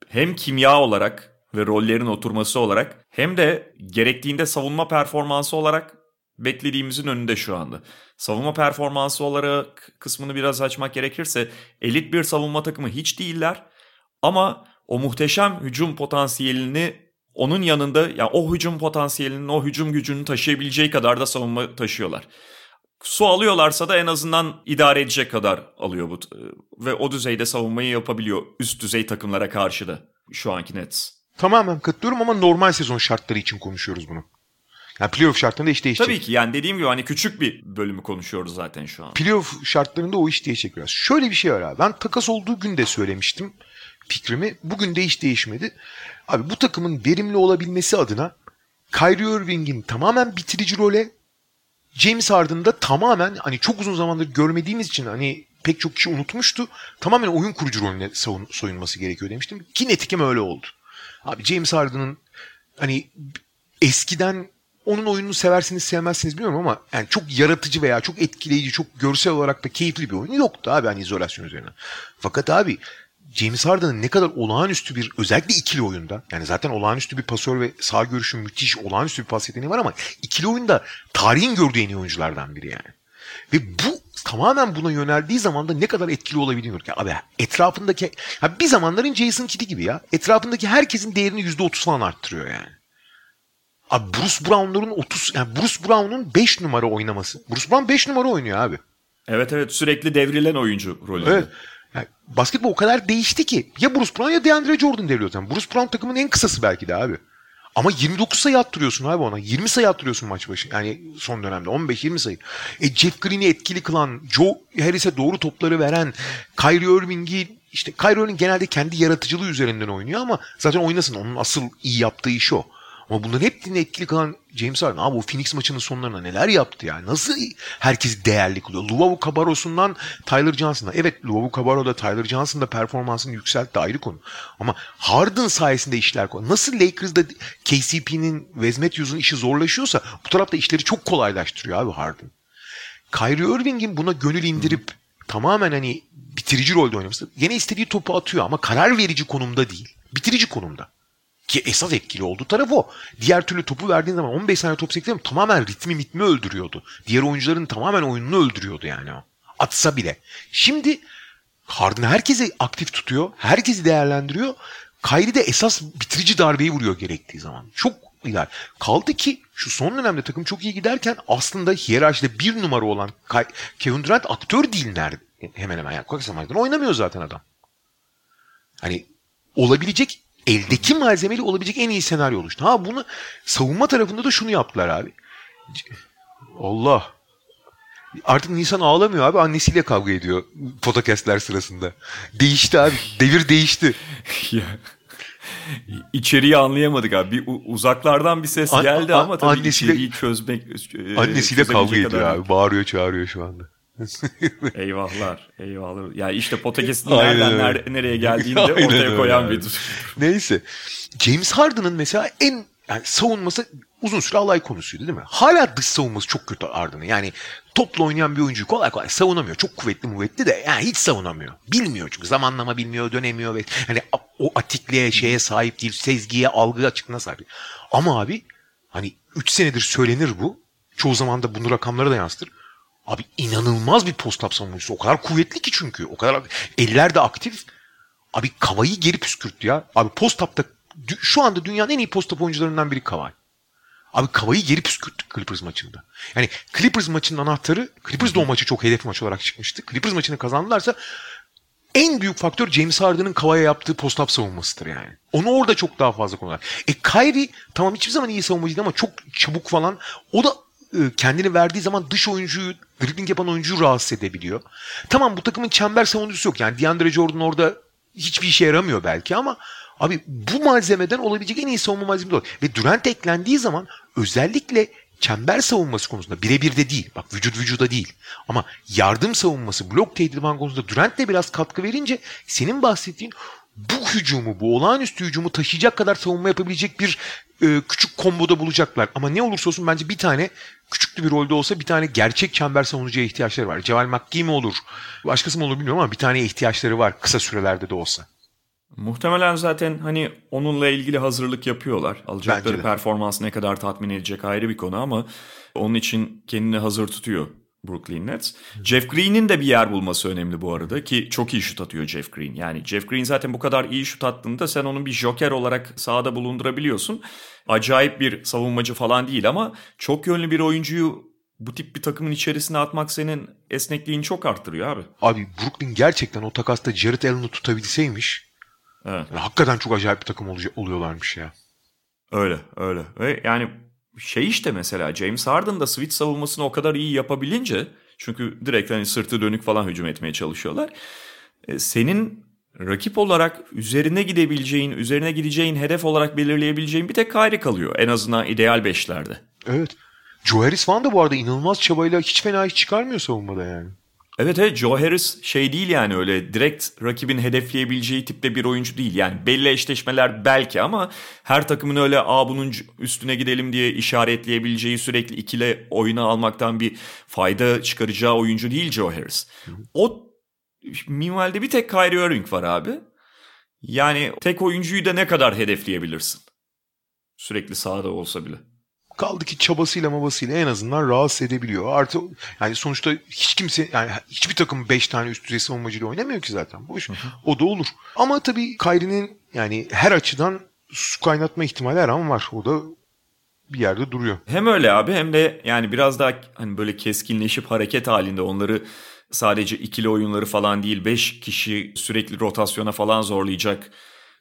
hem kimya olarak ve rollerin oturması olarak hem de gerektiğinde savunma performansı olarak beklediğimizin önünde şu anda. Savunma performansı olarak kısmını biraz açmak gerekirse elit bir savunma takımı hiç değiller ama o muhteşem hücum potansiyelini onun yanında, ya yani o hücum potansiyelinin, o hücum gücünü taşıyabileceği kadar da savunma taşıyorlar. Su alıyorlarsa da en azından idare edecek kadar alıyor bu ve o düzeyde savunmayı yapabiliyor üst düzey takımlara karşı da şu anki Nets. Tamamen katılıyorum ama normal sezon şartları için konuşuyoruz bunu. Yani playoff şartlarında iş değişecek. Tabii ki yani dediğim gibi hani küçük bir bölümü konuşuyoruz zaten şu an. Playoff şartlarında o iş değişecek biraz. Şöyle bir şey var abi, ben takas olduğu gün de söylemiştim fikrimi. Bugün de hiç değişmedi. Abi bu takımın verimli olabilmesi adına Kyrie Irving'in tamamen bitirici role, James Harden'da tamamen hani çok uzun zamandır görmediğimiz için hani pek çok kişi unutmuştu. Tamamen oyun kurucu rolüne soyunması gerekiyor demiştim. Ki netikim öyle oldu. Abi James Harden'ın hani eskiden onun oyununu seversiniz sevmezsiniz bilmiyorum ama yani çok yaratıcı veya çok etkileyici, çok görsel olarak da keyifli bir oyunu yoktu abi hani izolasyon üzerine. Fakat abi James Harden'ın ne kadar olağanüstü bir, özellikle ikili oyunda yani zaten olağanüstü bir pasör ve sağ görüşü müthiş, olağanüstü bir pas yeteneği var ama ikili oyunda tarihin gördüğü en iyi oyunculardan biri yani. Ve bu tamamen buna yöneldiği zaman da ne kadar etkili olabiliyor ki? Abi etrafındaki, ya bir zamanların Jason Kidd'i gibi ya. Etrafındaki herkesin değerini yüzde otuz falan arttırıyor yani. Abi Bruce Brown'ların otuz, yani Bruce Brown'un beş numara oynaması. Bruce Brown beş numara oynuyor abi. Evet evet, sürekli devrilen oyuncu rolünde. Evet. Yani basketbol o kadar değişti ki ya Bruce Brown ya DeAndre Jordan devriyor zaten. Yani Bruce Brown takımın en kısası belki de abi. Ama yirmi dokuz sayı attırıyorsun abi ona. yirmi sayı attırıyorsun maç başı. Yani son dönemde on beş yirmi sayı. E Jeff Green'i etkili kılan, Joe Harris'e doğru topları veren, Kyrie Irving'i, işte Kyrie Irving genelde kendi yaratıcılığı üzerinden oynuyor ama zaten oynasın. Onun asıl iyi yaptığı iş o. Ama bunların hepsini etkili kılan James Harden. Abi o Phoenix maçının sonlarına neler yaptı ya. Nasıl herkesi değerli kılıyor. Luau Cabaro'sundan Tyler Johnson'a. Evet, Luau Cabaro'da Tyler Johnson'da performansını yükseltti, ayrı konu. Ama Harden sayesinde işler kolay. Nasıl Lakers'da K C P'nin, Wes Matthews'un işi zorlaşıyorsa bu tarafta işleri çok kolaylaştırıyor abi Harden. Kyrie Irving'in buna gönül indirip hmm. tamamen hani bitirici rolde oynaması. Gene istediği topu atıyor ama karar verici konumda değil. Bitirici konumda. Ki esas etkili olduğu taraf o. Diğer türlü topu verdiğin zaman on beş saniye top sektirdim, tamamen ritmi mitmi öldürüyordu. Diğer oyuncuların tamamen oyununu öldürüyordu yani o. Atsa bile. Şimdi Harden'ı herkesi aktif tutuyor. Herkesi değerlendiriyor. Kyrie de esas bitirici darbeyi vuruyor gerektiği zaman. Çok iler. Kaldı ki şu son dönemde takım çok iyi giderken aslında hiyerarşide bir numara olan Kevin Durant aktör değil nerede? Hemen hemen. Yani kaç zamandır oynamıyor zaten adam. Hani olabilecek, eldeki malzemeyle olabilecek en iyi senaryo oluştu. Ha bunu savunma tarafında da şunu yaptılar abi. Allah. Artık Nisan ağlamıyor abi. Annesiyle kavga ediyor podcastler sırasında. Değişti abi. Devir değişti. İçeriği anlayamadık abi. Bir uzaklardan bir ses geldi an, ama tabii annesiyle, içeriği çözmek... Annesiyle kavga ediyor kadar abi. Bağırıyor çağırıyor şu anda. eyvahlar eyvahlar ya işte podcast'ın nereden nerede, nereye geldiğini de ortaya aynen koyan bir durum. Neyse, James Harden'ın mesela en yani savunması uzun süre alay konusuydu değil mi? Hala dış savunması çok kötü Harden'ın. Yani topla oynayan bir oyuncu kolay kolay savunamıyor. Çok kuvvetli kuvvetli de yani hiç savunamıyor. Bilmiyor çünkü zamanlama bilmiyor, dönemiyor ve hani o atikliğe, şeye sahip değil, sezgiye, algı açıklığına sahip değil. Ama abi hani üç senedir söylenir bu. Çoğu zaman da bunu rakamlara da yansıtır. Abi inanılmaz bir post-up savunucusu. O kadar kuvvetli ki çünkü. O kadar eller de aktif. Abi Kavai'yi geri püskürttü ya. Abi post-up'ta şu anda dünyanın en iyi post-up oyuncularından biri Kawhi. Abi Kavai'yi geri püskürttü Clippers maçında. Yani Clippers maçının anahtarı, Clippers da o maçı çok hedef maç olarak çıkmıştı. Clippers maçını kazandılarsa en büyük faktör James Harden'ın Kawhi'ye yaptığı post-up savunmasıdır yani. Onu orada çok daha fazla kullanır. E Kyrie tamam hiçbir zaman iyi savunmacıydı ama çok çabuk falan. O da kendini verdiği zaman dış oyuncuyu, dribbling yapan oyuncuyu rahatsız edebiliyor. Tamam bu takımın çember savunucusu yok. Yani DeAndre Jordan orada hiçbir işe yaramıyor belki ama abi bu malzemeden olabilecek en iyi savunma malzemesi olur. Ve Durant eklendiği zaman özellikle çember savunması konusunda birebir de değil. Bak vücut vücuda değil. Ama yardım savunması, blok tehdidi konusunda Durant de biraz katkı verince senin bahsettiğin bu hücumu, bu olağanüstü hücumu taşıyacak kadar savunma yapabilecek bir e, küçük komboda bulacaklar. Ama ne olursa olsun bence bir tane küçüklü bir rolde olsa bir tane gerçek çember savunucuya ihtiyaçları var. Ceval McGee mi olur? Başkası mı olur bilmiyorum ama bir tane ihtiyaçları var kısa sürelerde de olsa. Muhtemelen zaten hani onunla ilgili hazırlık yapıyorlar. Alacakları performans ne kadar tatmin edecek ayrı bir konu ama onun için kendini hazır tutuyor Brooklyn Nets. Jeff Green'in de bir yer bulması önemli bu arada ki çok iyi şut atıyor Jeff Green. Yani Jeff Green zaten bu kadar iyi şut attığında sen onun bir joker olarak sahada bulundurabiliyorsun. Acayip bir savunmacı falan değil ama çok yönlü bir oyuncuyu bu tip bir takımın içerisine atmak senin esnekliğini çok arttırıyor abi. Abi Brooklyn gerçekten o takasta Jared Allen'ı tutabilseymiş evet. Yani hakikaten çok acayip bir takım ol- oluyorlarmış ya. Öyle öyle. Ve yani şey işte mesela James Harden da switch savunmasını o kadar iyi yapabilince çünkü direkt hani sırtı dönük falan hücum etmeye çalışıyorlar. Senin rakip olarak üzerine gidebileceğin, üzerine gideceğin hedef olarak belirleyebileceğin bir tek Kyrie kalıyor. En azından ideal beşlerde. Evet. Joe Harris falan da bu arada inanılmaz çabayla hiç fena iş çıkarmıyor savunmada yani. Evet evet, Joe Harris şey değil yani öyle direkt rakibin hedefleyebileceği tipte bir oyuncu değil. Yani belli eşleşmeler belki ama her takımın öyle a bunun üstüne gidelim diye işaretleyebileceği sürekli ikili oyuna almaktan bir fayda çıkaracağı oyuncu değil Joe Harris. O minvalde bir tek Kyrie Irving var abi. Yani tek oyuncuyu da ne kadar hedefleyebilirsin? Sürekli sahada olsa bile. kaldı ki çabasıyla mabasıyla en azından rahatsız edebiliyor. Artı yani sonuçta hiç kimse yani hiçbir takım beş tane üst düzey savunmacıyla oynamıyor ki zaten. Boş. O da olur. Ama tabii Kyrie'nin yani her açıdan su kaynatma ihtimali her an var. O da bir yerde duruyor. Hem öyle abi hem de yani biraz daha hani böyle keskinleşip hareket halinde onları sadece ikili oyunları falan değil beş kişi sürekli rotasyona falan zorlayacak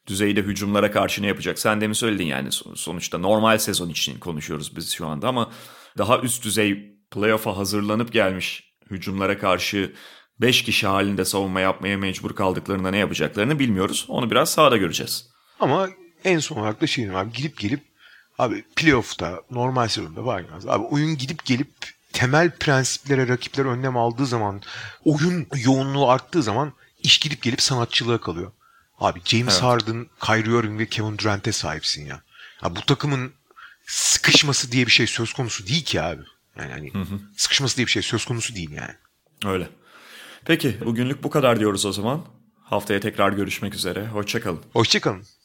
düzeyde hücumlara karşı ne yapacak? Sen de mi söyledin yani sonuçta normal sezon için konuşuyoruz biz şu anda ama daha üst düzey playoff'a hazırlanıp gelmiş hücumlara karşı beş kişi halinde savunma yapmaya mecbur kaldıklarında ne yapacaklarını bilmiyoruz. Onu biraz sahada göreceğiz. Ama en son olarak da şey abi gidip gelip abi playoff'ta normal sezonda var ya abi oyun gidip gelip temel prensiplere rakipler önlem aldığı zaman oyun yoğunluğu arttığı zaman iş gidip gelip sanatçılığa kalıyor. Abi James evet. Harden, Kyrie Irving ve Kevin Durant'e sahipsin ya. Ya. Bu takımın sıkışması diye bir şey söz konusu değil ki abi. Yani hani hı hı. sıkışması diye bir şey söz konusu değil yani. Öyle. Peki bugünlük bu kadar diyoruz o zaman. Haftaya tekrar görüşmek üzere. Hoşça kalın. Hoşça kalın.